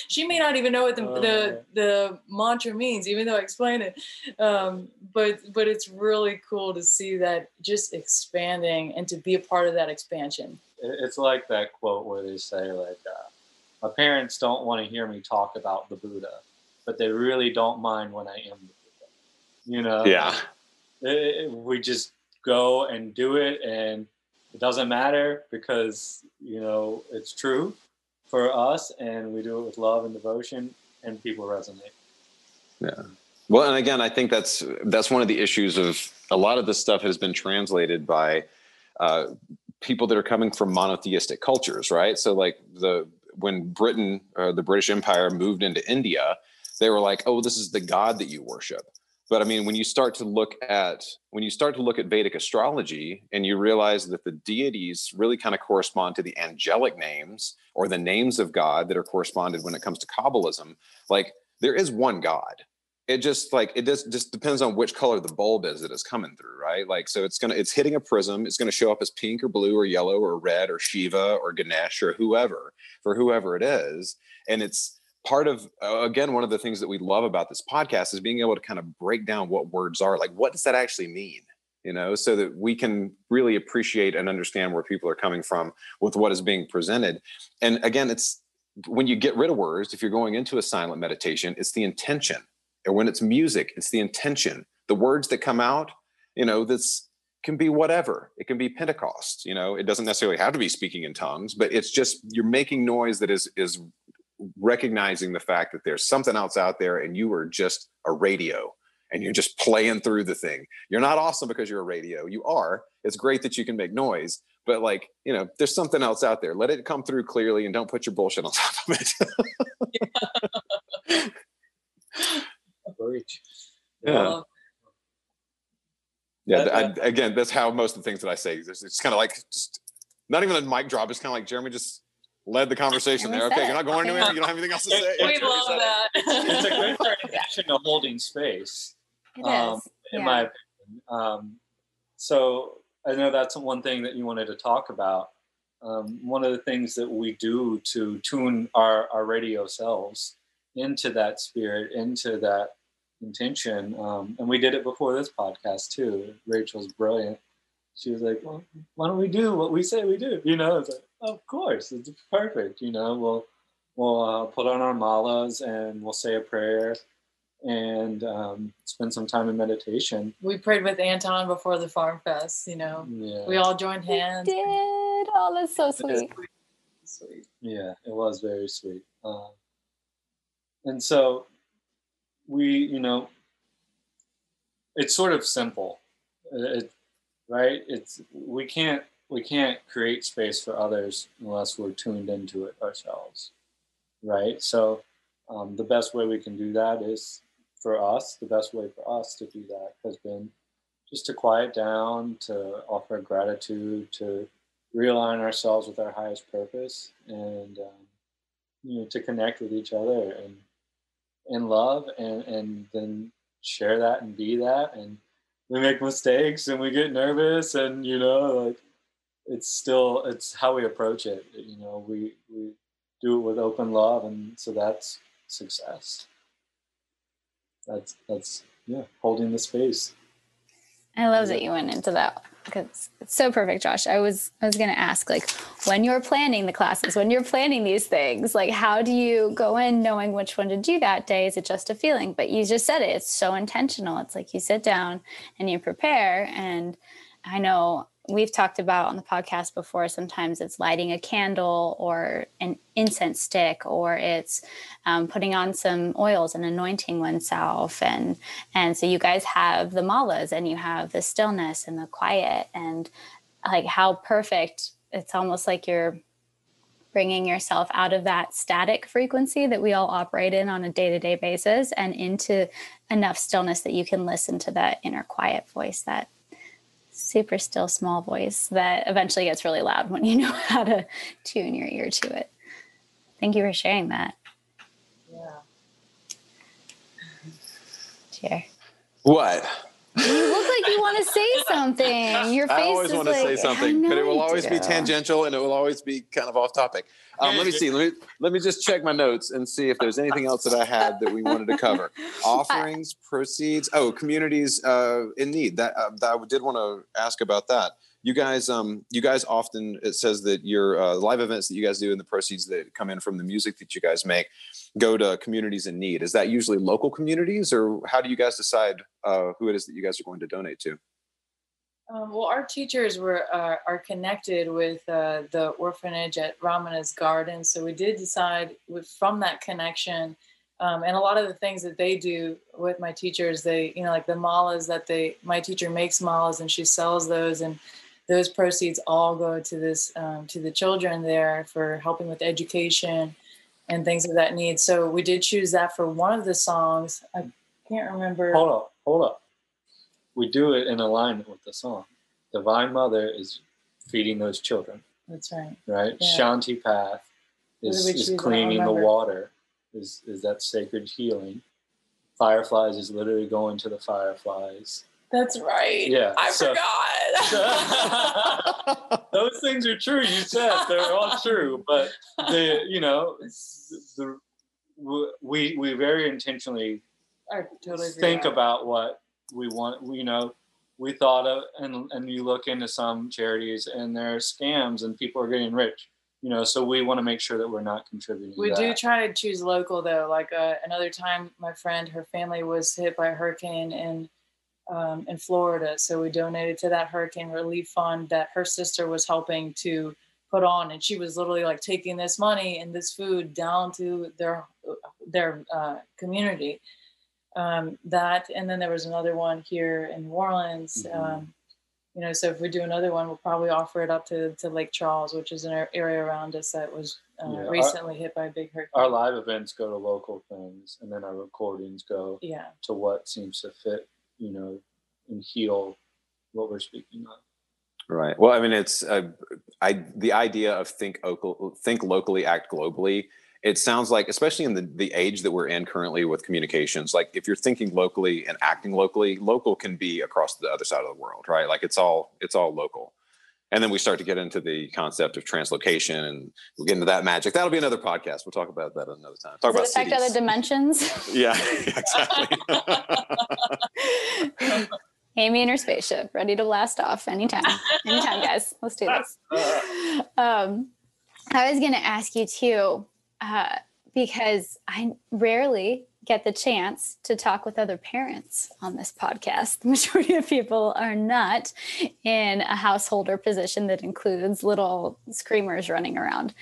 she may not even know what the, oh. the the mantra means, even though I explained it. Um, but but it's really cool to see that just expanding and to be a part of that expansion. It's like that quote where they say, like, uh, "My parents don't want to hear me talk about the Buddha, but they really don't mind when I am the Buddha." You know? Yeah. It, it, we just go and do it, and it doesn't matter because, you know, it's true for us, and we do it with love and devotion, and people resonate. Yeah. Well, and again, I think that's that's one of the issues of a lot of this stuff has been translated by uh, people that are coming from monotheistic cultures, right? So like the when Britain or the British Empire moved into India, they were like, "Oh, this is the God that you worship." But I mean, when you start to look at when you start to look at Vedic astrology, and you realize that the deities really kind of correspond to the angelic names or the names of God that are corresponded when it comes to Kabbalism, like there is one God. It just like it just, just depends on which color the bulb is that it's coming through, right? Like, so it's gonna it's hitting a prism. It's gonna show up as pink or blue or yellow or red or Shiva or Ganesh or whoever for whoever it is, and it's. Part of, again, one of the things that we love about this podcast is being able to kind of break down what words are. Like, what does that actually mean? You know, so that we can really appreciate and understand where people are coming from with what is being presented. And again, it's when you get rid of words, if you're going into a silent meditation, it's the intention. Or when it's music, it's the intention. The words that come out, you know, that's can be whatever. It can be Pentecost. You know, it doesn't necessarily have to be speaking in tongues, but it's just you're making noise that is is. recognizing the fact that there's something else out there, and you are just a radio, and you're just playing through the thing. You're not awesome because you're a radio. You are. It's great that you can make noise, but like, you know, there's something else out there. Let it come through clearly, and don't put your bullshit on top of it. yeah. yeah. Yeah. I, again, that's how most of the things that I say. It's, it's kind of like just not even a mic drop. It's kind of like Jeremy just. Led the conversation there. Okay, it. You're not going anywhere. You don't have anything else to say. We it's, love it's, that. It's, it's a good transition to holding space. It um, is. In yeah. my opinion. Um, so I know that's one thing that you wanted to talk about. Um, one of the things that we do to tune our, our radio selves into that spirit, into that intention, um, and we did it before this podcast too. Rachel's brilliant. She was like, "Well, why don't we do what we say we do?" You know, it's like, of course, it's perfect. You know, we'll we'll uh, put on our malas and we'll say a prayer, and um, spend some time in meditation. We prayed with Anton before the Farm Fest, you know. Yeah. We all joined hands. We did. Oh, that's so sweet. Sweet. Yeah, it was very sweet. Uh, and so we, you know, it's sort of simple, it, right? It's we can't we can't create space for others unless we're tuned into it ourselves, right? So um, the best way we can do that is for us. The best way for us to do that has been just to quiet down, to offer gratitude, to realign ourselves with our highest purpose, and um, you know, to connect with each other and and love, and and then share that and be that. And we make mistakes and we get nervous, and you know, like it's still it's how we approach it. You know, we we do it with open love, and so that's success. That's that's yeah, holding the space. I love that you went into that, because it's so perfect, Josh. I was I was going to ask, like, when you're planning the classes, when you're planning these things, like, how do you go in knowing which one to do that day? Is it just a feeling? But you just said it. It's so intentional. It's like you sit down and you prepare. And I know we've talked about on the podcast before, sometimes it's lighting a candle or an incense stick, or it's um, putting on some oils and anointing oneself. And, and so you guys have the malas, and you have the stillness and the quiet, and like how perfect. It's almost like you're bringing yourself out of that static frequency that we all operate in on a day-to-day basis, and into enough stillness that you can listen to that inner quiet voice, that super still small voice that eventually gets really loud when you know how to tune your ear to it. Thank you for sharing that. Yeah. Cheer. What? You look like you want to say something. Your face I always is want to like, say something, but it will always do. be tangential, and it will always be kind of off topic. Um, let me see. Let me let me just check my notes and see if there's anything else that I had that we wanted to cover. Offerings, proceeds. Oh, communities uh, in need. That, uh, that I did want to ask about that. You guys, um, you guys often, it says that your uh, live events that you guys do and the proceeds that come in from the music that you guys make go to communities in need. Is that usually local communities, or how do you guys decide uh, who it is that you guys are going to donate to? Um, well, our teachers were uh, are connected with uh, the orphanage at Ramana's Garden. So we did decide with, from that connection, um, and a lot of the things that they do with my teachers, they, you know, like the malas that they, my teacher makes malas and she sells those, and those proceeds all go to this, um, to the children there for helping with education and things of that need. So we did choose that for one of the songs. I can't remember. Hold up, hold up. We do it in alignment with the song. Divine Mother is feeding those children. That's right. Right? Yeah. Shanti Path is, is cleaning the water, is, is that sacred healing. Fireflies is literally going to the fireflies. That's right. Yeah, I so, forgot. Those things are true. You said they're all true, but the you know the, we we very intentionally totally think about what we want. You know, we thought of and and you look into some charities and there are scams and people are getting rich. You know, so we want to make sure that we're not contributing. We to that. do try to choose local though. Like uh, another time, my friend, her family was hit by a hurricane and. Um, in Florida. So we donated to that hurricane relief fund that her sister was helping to put on. And she was literally like taking this money and this food down to their, their uh, community. Um, that, and then there was another one here in New Orleans. Mm-hmm. Um, you know, so if we do another one, we'll probably offer it up to, to Lake Charles, which is an area around us that was uh, yeah, recently our, hit by a big hurricane. Our live events go to local things, and then our recordings go yeah. to what seems to fit, you know, and heal what we're speaking of. Right. Well, I mean, it's uh, I the idea of think local, think locally, act globally. It sounds like, especially in the, the age that we're in currently with communications, like if you're thinking locally and acting locally, local can be across the other side of the world, right? Like it's all it's all local. And then we start to get into the concept of translocation, and we'll get into that magic. That'll be another podcast. We'll talk about that another time. Talk Does about it affect C Ds. Other dimensions? Yeah, exactly. Amy and her spaceship, ready to blast off anytime. Anytime, guys. Let's do this. Um, I was going to ask you, too, uh, because I rarely get the chance to talk with other parents on this podcast. The majority of people are not in a householder position that includes little screamers running around.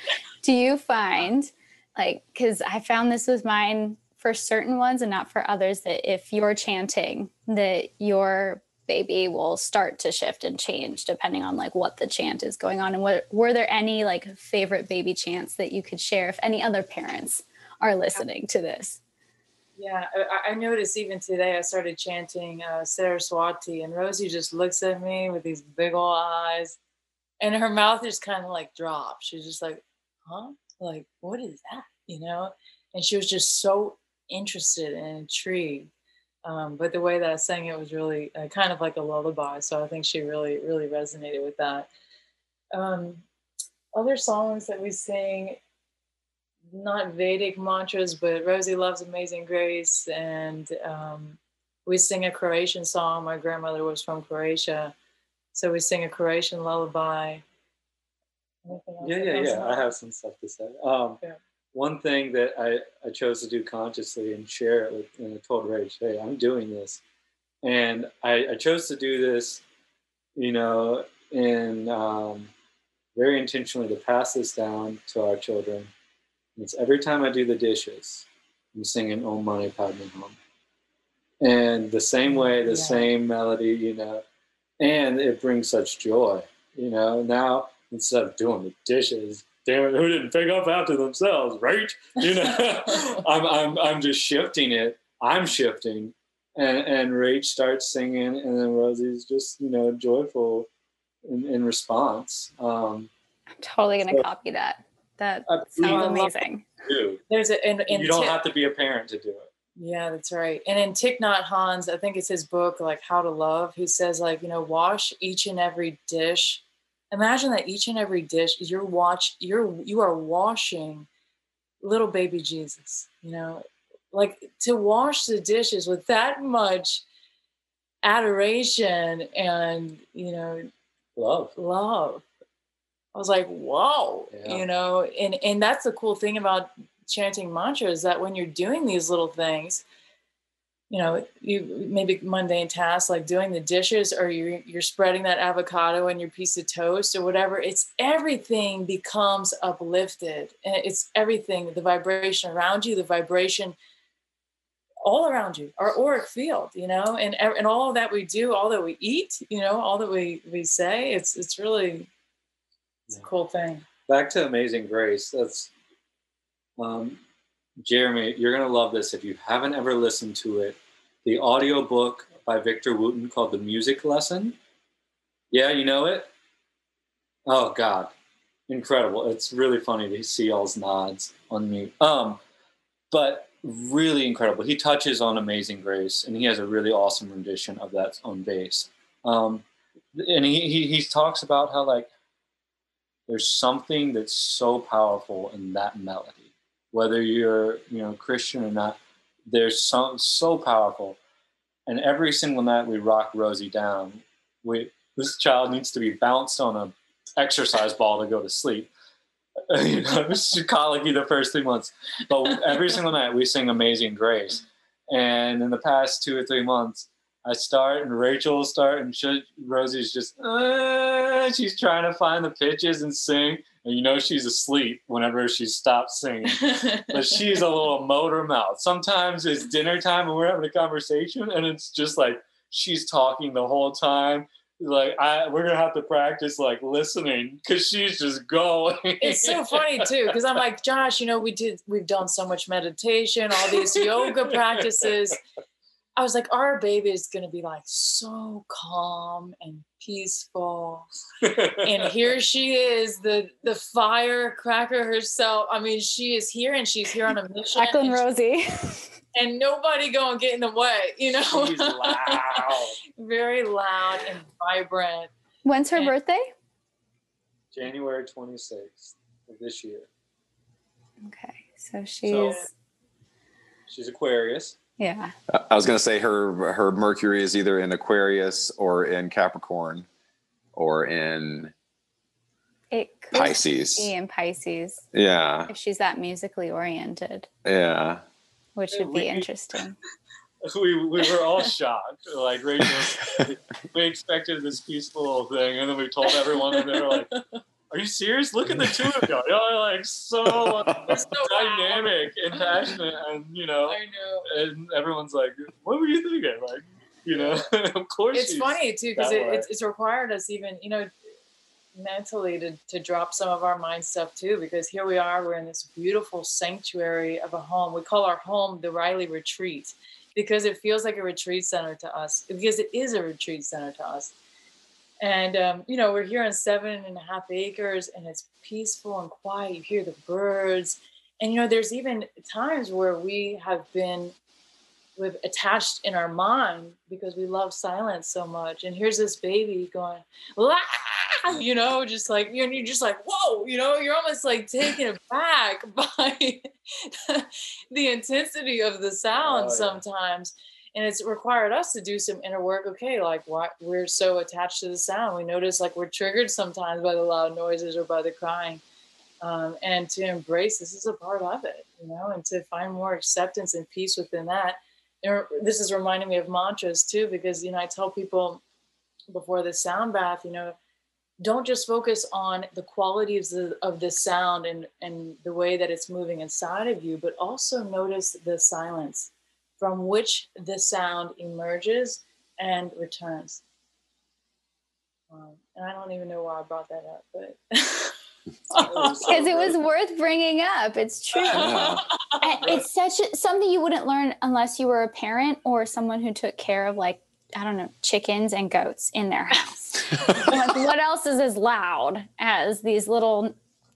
Do you find, like, because I found this was mine for certain ones and not for others, that if you're chanting, that your baby will start to shift and change depending on like what the chant is going on? And what, were there any like favorite baby chants that you could share if any other parents are listening to this? Yeah, I, I noticed even today I started chanting uh, Saraswati, and Rosie just looks at me with these big old eyes and her mouth just kind of like drops. She's just like, huh? Like, what is that? You know? And she was just so interested and intrigued. Um, but the way that I sang it was really uh, kind of like a lullaby. So I think she really, really resonated with that. Um, other songs that we sing, not Vedic mantras, but Rosie loves Amazing Grace, and um, we sing a Croatian song. My grandmother was from Croatia, so we sing a Croatian lullaby. Anything else? Yeah, yeah, yeah. On? I have some stuff to say. Um, yeah. One thing that I, I chose to do consciously and share it with, and I told Rach, hey, I'm doing this, and I, I chose to do this, you know, in um, very intentionally to pass this down to our children. It's every time I do the dishes, I'm singing Om Mani Padme Hum. And the same way, the yeah. same melody, you know, and it brings such joy, you know. Now, instead of doing the dishes, damn it, who didn't pick up after themselves, right? You know, I'm, I'm, I'm just shifting it. I'm shifting. And, and Rach starts singing, and then Rosie's just, you know, joyful in, in response. Um, I'm totally going to so, copy that. That sounds amazing. Do. There's a, and, and you don't t- have to be a parent to do it. Yeah, that's right. And in Thich Nhat Hanh's, I think it's his book, like How to Love, he says, like, you know, wash each and every dish. Imagine that each and every dish is your watch. You're you are washing little baby Jesus. You know, like to wash the dishes with that much adoration and, you know, love, love. I was like, whoa, yeah. you know, and, and that's the cool thing about chanting mantra is that when you're doing these little things, you know, you maybe mundane tasks like doing the dishes, or you're, you're spreading that avocado and your piece of toast or whatever, it's everything becomes uplifted, and it's everything, the vibration around you, the vibration all around you, our auric field, you know, and, and all that we do, all that we eat, you know, all that we, we say, it's, it's really... It's a cool thing. Back to Amazing Grace. That's um, Jeremy, you're going to love this if you haven't ever listened to it. The audiobook by Victor Wooten called The Music Lesson. Yeah, you know it? Oh, God. Incredible. It's really funny to see y'all's nods on mute. Um, but really incredible. He touches on Amazing Grace, and he has a really awesome rendition of that on bass. Um, and he, he he talks about how, like, there's something that's so powerful in that melody, whether you're, you know, Christian or not. There's some so powerful, and every single night we rock Rosie down. We this child needs to be bounced on an exercise ball to go to sleep. You know, she's colicky the first three months, but every single night we sing Amazing Grace. And in the past two or three months, I start and Rachel will start, and she, Rosie's just, uh, she's trying to find the pitches and sing. And you know she's asleep whenever she stops singing. But she's a little motor mouth. Sometimes it's dinner time and we're having a conversation, and it's just like she's talking the whole time. Like, I, we're gonna have to practice like listening, because she's just going. It's so funny too, because I'm like, Josh, you know, we did, we've done so much meditation, all these yoga practices. I was like, our baby is going to be like so calm and peaceful. And here she is, the the firecracker herself. I mean, she is here, and she's here on a mission. Jacqueline and Rosie. She, and nobody going to get in the way, you know. She's loud. Very loud and vibrant. When's her and birthday? January twenty-sixth of this year. Okay. So she's... So, she's Aquarius. Yeah. I was going to say her her Mercury is either in Aquarius or in Capricorn or in it could Pisces. Be in Pisces. Yeah. If she's that musically oriented. Yeah. which would be we, interesting. We we were all shocked. Like, Rachel, we, we expected this peaceful thing, and then we told everyone, and they were like, "Are you serious? Look at the two of y'all. Y'all are like so, so dynamic wow. and passionate, and you know." I know. And everyone's like, "What were you thinking?" Like, you know, of course. It's funny too because it, it's it's required us even you know. mentally to, to drop some of our mind stuff too, because here we are, we're in this beautiful sanctuary of a home. We call our home the Riley Retreat because it feels like a retreat center to us, because it is a retreat center to us. And, um, you know, we're here on seven and a half acres and it's peaceful and quiet. You hear the birds. And, you know, there's even times where we have been we've attached in our mind because we love silence so much. And here's this baby going, "Wah!" you know, just like, you're, you're just like, whoa, you know, you're almost like taken aback by the intensity of the sound oh, sometimes. Yeah. And it's required us to do some inner work. Okay. Like why we're so attached to the sound. We notice like we're triggered sometimes by the loud noises or by the crying. Um, and to embrace, this is a part of it, you know, and to find more acceptance and peace within that. This is reminding me of mantras too, because, you know, I tell people before the sound bath, you know, don't just focus on the qualities of the, of the sound and, and the way that it's moving inside of you, but also notice the silence from which the sound emerges and returns. Um, and I don't even know why I brought that up, but because it was worth bringing up. It's true. Yeah. It's such a, something you wouldn't learn unless you were a parent or someone who took care of, like, I don't know, chickens and goats in their house. Like, what else is as loud as these little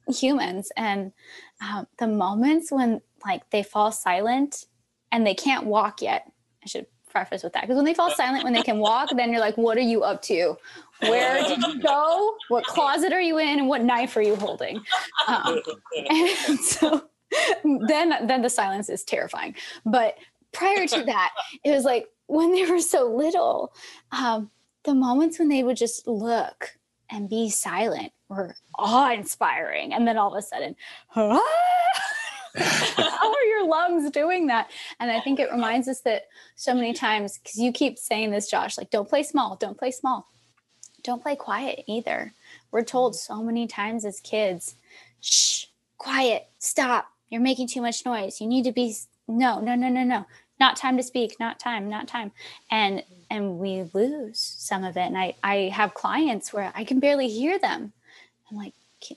humans? And um, the moments when, like, they fall silent and they can't walk yet. I should preface with that, because when they fall silent, when they can walk, then you're like, what are you up to? Where did you go? What closet are you in? And what knife are you holding? Um, and so then, then the silence is terrifying. But prior to that, it was like when they were so little, um, the moments when they would just look and be silent were awe-inspiring. And then all of a sudden, ah! How are your lungs doing that? And I think it reminds us that so many times, because you keep saying this, Josh, like, don't play small, don't play small. Don't play quiet either. We're told so many times as kids, shh, quiet, stop. You're making too much noise. You need to be, no, no, no, no, no. Not time to speak, not time, not time. And and we lose some of it. And I, I have clients where I can barely hear them. I'm like,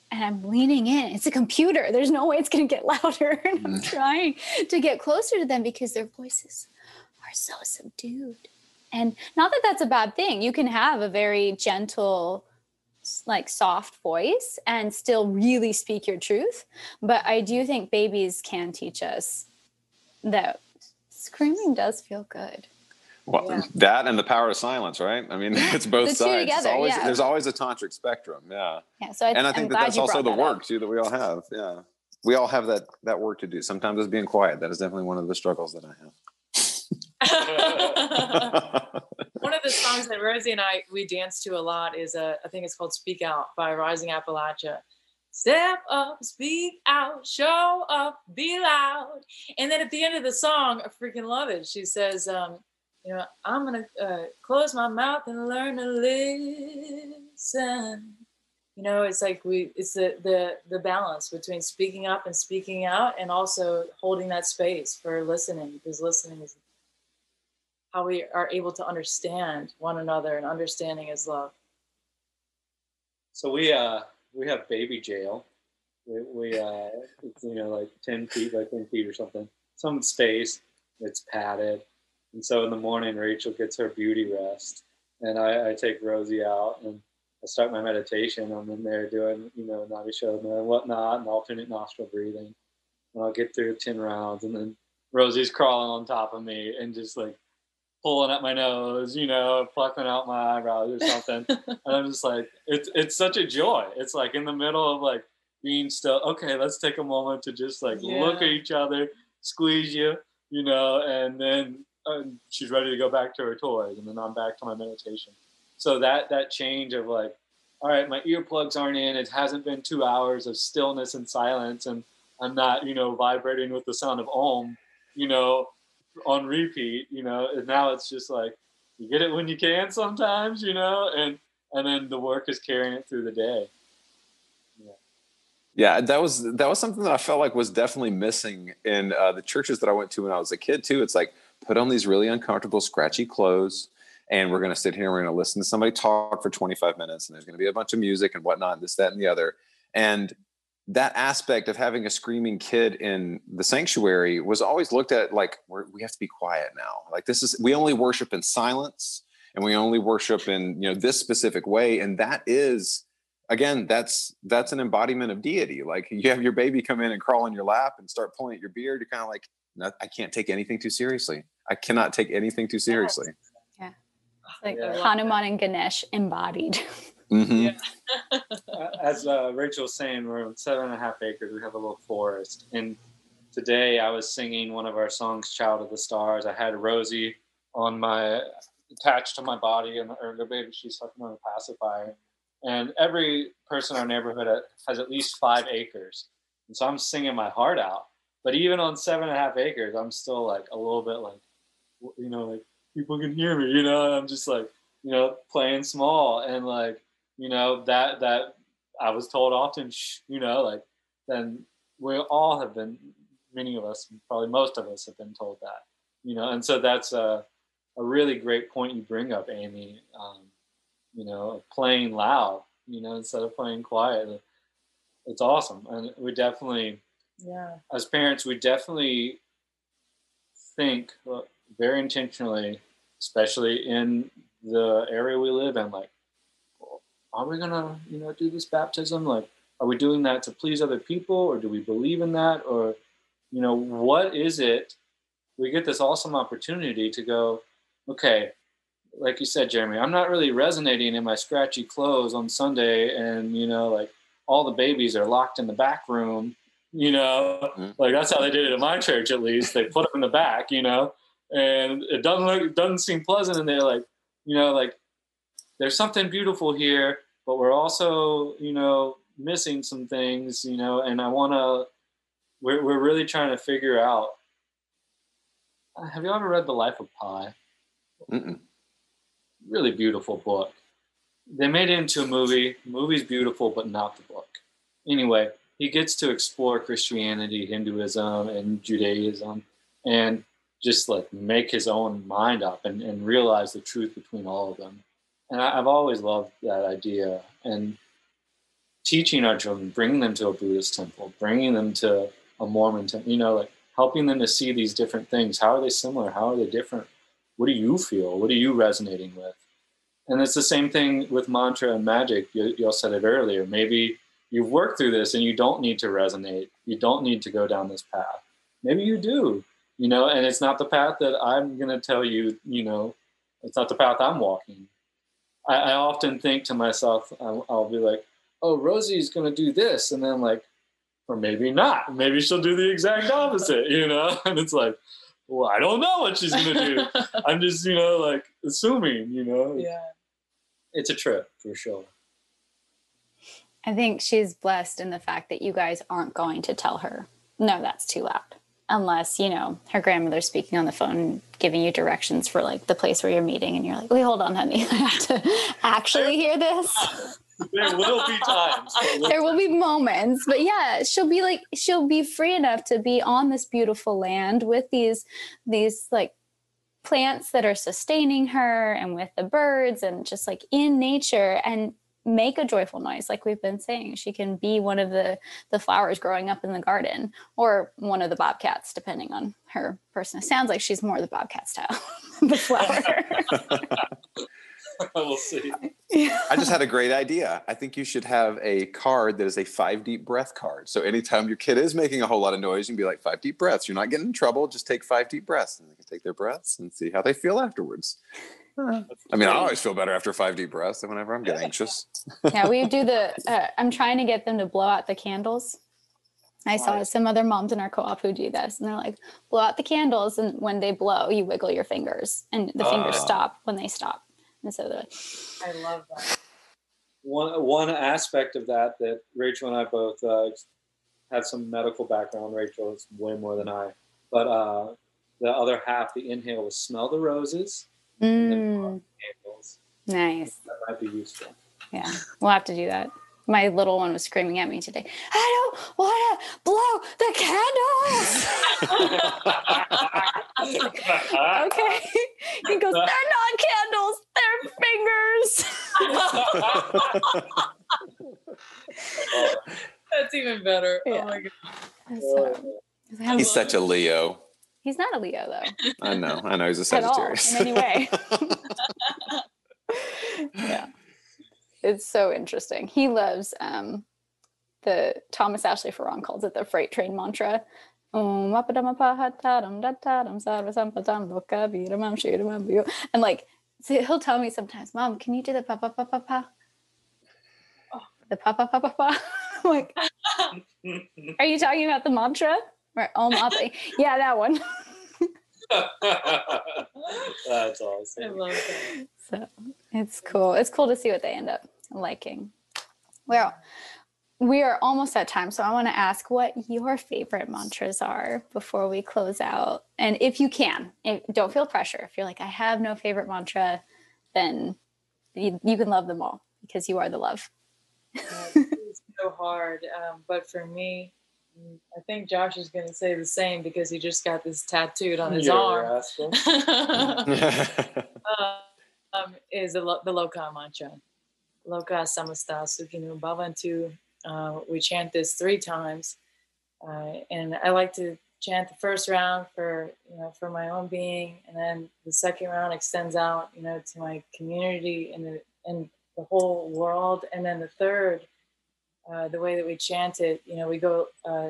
and I'm leaning in. It's a computer. There's no way it's going to get louder. And I'm trying to get closer to them because their voices are so subdued. And not that that's a bad thing. You can have a very gentle, like soft voice and still really speak your truth. But I do think babies can teach us that screaming does feel good. Well, yeah. That and the power of silence, right? I mean, it's both the sides. Together, it's always, yeah. There's always a tantric spectrum, yeah. Yeah. So I th- and I think I'm that that's also the that work up. too that we all have. Yeah, we all have that that work to do. Sometimes it's being quiet. That is definitely one of the struggles that I have. One of the songs that Rosie and I we dance to a lot is a I think it's called "Speak Out" by Rising Appalachia. Step up, speak out, show up, be loud. And then at the end of the song, I freaking love it. She says, um, "You know, I'm gonna uh, close my mouth and learn to listen." You know, it's like we it's the the the balance between speaking up and speaking out, and also holding that space for listening, because listening is how we are able to understand one another, and understanding is love. So we uh, we have baby jail. We, we uh, it's, you know, like ten feet by ten feet or something, some space that's padded. And so in the morning, Rachel gets her beauty rest, and I, I take Rosie out, and I start my meditation. I'm in there doing, you know, Navi-shodhana and whatnot, and alternate nostril breathing. And I'll get through ten rounds, and then Rosie's crawling on top of me and just like pulling at my nose, you know, plucking out my eyebrows or something. And I'm just like, it's it's such a joy. It's like in the middle of like being still, okay, let's take a moment to just like yeah. look at each other, squeeze you, you know, and then and she's ready to go back to her toys. And then I'm back to my meditation. So that, that change of like, all right, my earplugs aren't in. It hasn't been two hours of stillness and silence. And I'm not, you know, vibrating with the sound of Om. you know, on repeat, you know, and now it's just like, you get it when you can sometimes, you know, and, and then the work is carrying it through the day. Yeah. Yeah, that was, that was something that I felt like was definitely missing in uh, the churches that I went to when I was a kid too. It's like, put on these really uncomfortable, scratchy clothes, and we're going to sit here and we're going to listen to somebody talk for twenty-five minutes, and there's going to be a bunch of music and whatnot, this, that, and the other. And that aspect of having a screaming kid in the sanctuary was always looked at like, we're, we have to be quiet now. Like this is, we only worship in silence, and we only worship in, you know, this specific way. And that is, again, that's, that's an embodiment of deity. Like you have your baby come in and crawl in your lap and start pulling at your beard. You're kind of like, no, I can't take anything too seriously. I cannot take anything too seriously. Yeah. It's like yeah. Hanuman and Ganesh embodied. Mm-hmm. Yeah. As uh, Rachel was saying, we're on seven and a half acres. We have a little forest. And today I was singing one of our songs, Child of the Stars. I had Rosie on my, attached to my body, and the baby, she's sucking on a pacifier. And every person in our neighborhood has at least five acres. And so I'm singing my heart out. But even on seven and a half acres, I'm still like a little bit like, you know, like people can hear me, you know, and I'm just like, you know, playing small. And like, you know, that, that I was told often, shh, you know, like then we all have been, many of us, probably most of us have been told that, you know, and so that's a, a really great point you bring up, Amy, um, you know, playing loud, you know, instead of playing quiet. It's awesome. And we definitely, yeah, as parents, we definitely think well, very intentionally, especially in the area we live in, like, are we gonna, you know, do this baptism? Like, are we doing that to please other people, or do we believe in that? Or, you know, what is it? We get this awesome opportunity to go, okay, like you said, Jeremy, I'm not really resonating in my scratchy clothes on Sunday, and, you know, like all the babies are locked in the back room. You know, like that's how they did it at my church. At least they put them in the back, you know, and it doesn't look, it doesn't seem pleasant. And they're like, you know, like there's something beautiful here, but we're also, you know, missing some things, you know, and I want to, we're, we're really trying to figure out, have you ever read The Life of Pi? Mm-mm. Really beautiful book. They made it into a movie. The movie's beautiful, but not the book. Anyway, he gets to explore Christianity, Hinduism, and Judaism, and just like make his own mind up and, and realize the truth between all of them. And I, I've always loved that idea. And teaching our children, bringing them to a Buddhist temple, bringing them to a Mormon temple, you know, like helping them to see these different things. How are they similar? How are they different? What do you feel? What are you resonating with? And it's the same thing with Mantra and Magic. You, you all said it earlier. Maybe you've worked through this and you don't need to resonate. You don't need to go down this path. Maybe you do, you know, and it's not the path that I'm going to tell you, you know, it's not the path I'm walking. I, I often think to myself, I'll, I'll be like, oh, Rosie's going to do this. And then like, or maybe not, maybe she'll do the exact opposite, you know? And it's like, well, I don't know what she's going to do. I'm just, you know, like assuming, you know, yeah, it's a trip for sure. I think she's blessed in the fact that you guys aren't going to tell her, no, that's too loud. Unless, you know, her grandmother's speaking on the phone, giving you directions for like the place where you're meeting. And you're like, wait, hold on, honey. I have to actually hear this. There will be times. There will be moments. But yeah, she'll be like, she'll be free enough to be on this beautiful land with these, these like plants that are sustaining her and with the birds and just like in nature and make a joyful noise. Like we've been saying, she can be one of the, the flowers growing up in the garden or one of the bobcats, depending on her person. It sounds like she's more the bobcat style than the flower. We'll see. I just had a great idea. I think you should have a card that is a five deep breath card. So anytime your kid is making a whole lot of noise, you can be like, five deep breaths. You're not getting in trouble. Just take five deep breaths, and they can take their breaths and see how they feel afterwards. I mean, I always feel better after five deep breaths than whenever I'm getting anxious. Yeah, we do the, uh, I'm trying to get them to blow out the candles. I saw wow. some other moms in our co-op who do this, and they're like, blow out the candles. And when they blow, you wiggle your fingers, and the uh. fingers stop when they stop. And so they're like, I love that. One, one aspect of that, that Rachel and I both uh, have some medical background. Rachel is way more than I, but uh, the other half, the inhale, was smell the roses. Mm. And then blow out the candles. Nice. That might be useful. Yeah, we'll have to do that. My little one was screaming at me today, I don't want to blow the candles. Okay. He goes, they're not candles, they're fingers. That's even better. Yeah. Oh my God. So, he's such a Leo. He's not a Leo, though. I know. I know. He's a Sagittarius. At all, in any way. Yeah. It's so interesting. He loves um, the Thomas Ashley Ferran calls it the freight train mantra. And like, so he'll tell me sometimes, Mom, can you do the pa pa pa pa pa? The pa pa pa pa pa. I'm like, are you talking about the mantra? Or Om Up? Yeah, that one. That's awesome. I love that. So it's cool. It's cool to see what they end up liking. Well, we are almost at time, so I want to ask what your favorite mantras are before we close out. And if you can, if, don't feel pressure. If you're like, I have no favorite mantra, then you, you can love them all because you are the love. It's so hard. Um, but for me, I think Josh is going to say the same because he just got this tattooed on his you're arm. uh, Um, is the, lo- the Lokah mantra, Lokah Samastah Sukhino Bhavantu. Uh, we chant this three times, uh, and I like to chant the first round for you know for my own being, and then the second round extends out you know to my community and the and the whole world, and then the third, uh, the way that we chant it, you know, we go uh,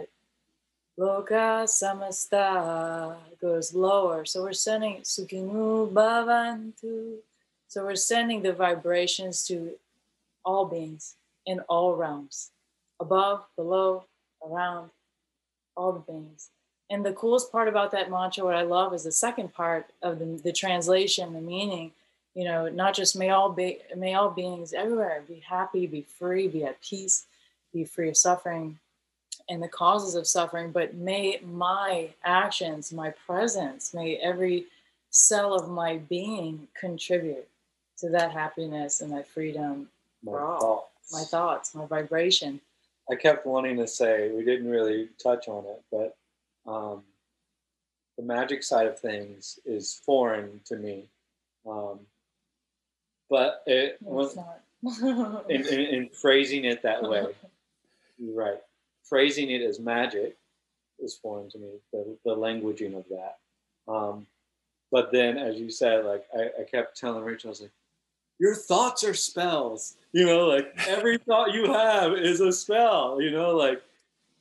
Lokah Samastah goes lower, so we're sending Sukhino Bhavantu. So we're sending the vibrations to all beings in all realms, above, below, around, all the beings. And the coolest part about that mantra, what I love, is the second part of the, the translation, the meaning, you know, not just may all be, may all beings everywhere be happy, be free, be at peace, be free of suffering and the causes of suffering, but may my actions, my presence, may every cell of my being contribute to that happiness and that freedom for all. Thoughts. My thoughts, my vibration. I kept wanting to say, we didn't really touch on it, but um, the magic side of things is foreign to me. Um, but it was not. in, in, in phrasing it that way, you're right. Phrasing it as magic is foreign to me, the, the languaging of that. Um, But then, as you said, like I, I kept telling Rachel, I was like, your thoughts are spells. You know, like every thought you have is a spell, you know, like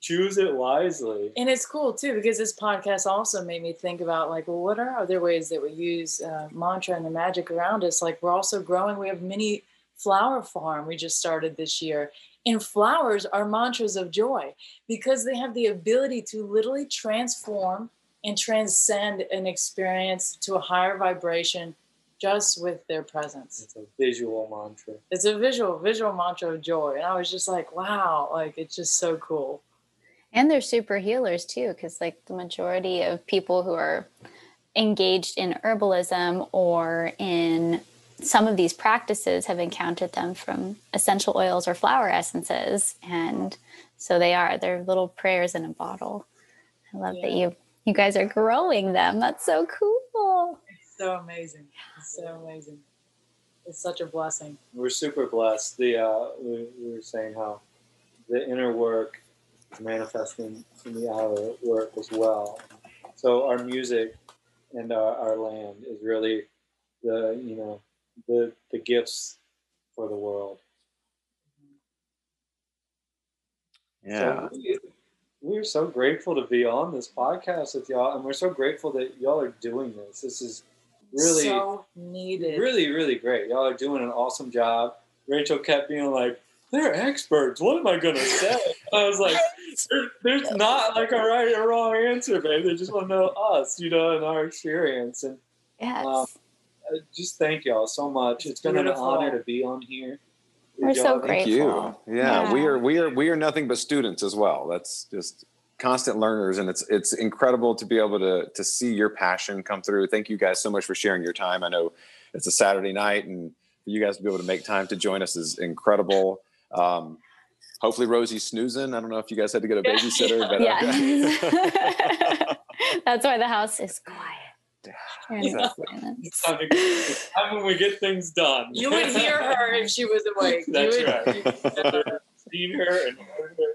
choose it wisely. And it's cool, too, because this podcast also made me think about like, well, what are other ways that we use uh, mantra and the magic around us? Like we're also growing. We have mini flower farm we just started this year. And flowers are mantras of joy because they have the ability to literally transform and transcend an experience to a higher vibration just with their presence. It's a visual mantra. It's a visual, visual mantra of joy. And I was just like, wow, like it's just so cool. And they're super healers too, because like the majority of people who are engaged in herbalism or in some of these practices have encountered them from essential oils or flower essences. And so they are, they're little prayers in a bottle. I love yeah. that you've You guys are growing them. That's so cool. It's so amazing. It's so amazing. It's such a blessing. We're super blessed. The uh, we, we were saying how the inner work is manifesting in the outer work as well. So our music and our, our land is really the you know the the gifts for the world. Yeah. So we, We're so grateful to be on this podcast with y'all, and we're so grateful that y'all are doing this. This is really so needed. Really, really great. Y'all are doing an awesome job. Rachel kept being like, they're experts. What am I going to say? I was like, there, there's not like a right or wrong answer, babe. They just want to know us, you know, and our experience. And yes. um, just thank y'all so much. It's, it's been beautiful. An honor to be on here. We're so grateful. Thank you. Yeah, yeah, we are. We are. We are nothing but students as well. That's just constant learners, and it's it's incredible to be able to to see your passion come through. Thank you guys so much for sharing your time. I know it's a Saturday night, and for you guys to be able to make time to join us is incredible. Um, hopefully Rosie's snoozing. I don't know if you guys had to get a babysitter, but yeah. Okay. That's why the house is quiet. Exactly. How when we get things done. You would hear her if she was awake. That's you would, right. Seen her and heard her.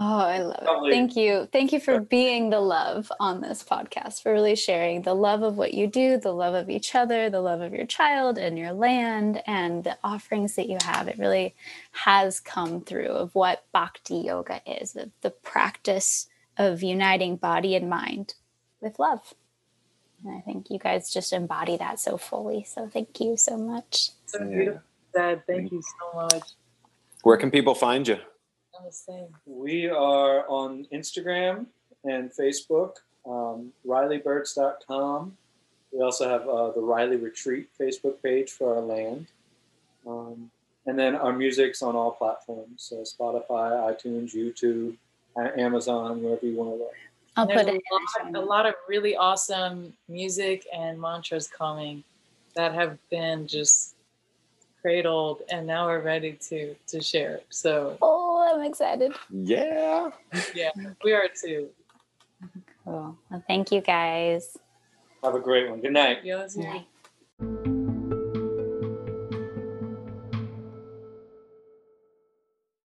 Oh, I love Lovely. It. Thank you. Thank you for being the love on this podcast, for really sharing the love of what you do, the love of each other, the love of your child and your land, and the offerings that you have. It really has come through of what Bhakti Yoga is, the, the practice of uniting body and mind with love. And I think you guys just embody that so fully. So thank you so much. So beautiful, Dad. Thank you so much. Where can people find you? We are on Instagram and Facebook, um, riley birds dot com. We also have uh, the Riley Retreat Facebook page for our land. Um, and then our music's on all platforms. So Spotify, iTunes, YouTube, Amazon, wherever you want to look. I'll put it in. A lot of really awesome music and mantras coming that have been just cradled, and now we're ready to to share it. So oh, I'm excited. Yeah. Yeah, we are too. Cool. Well, thank you guys. Have a great one. Good night. Good night.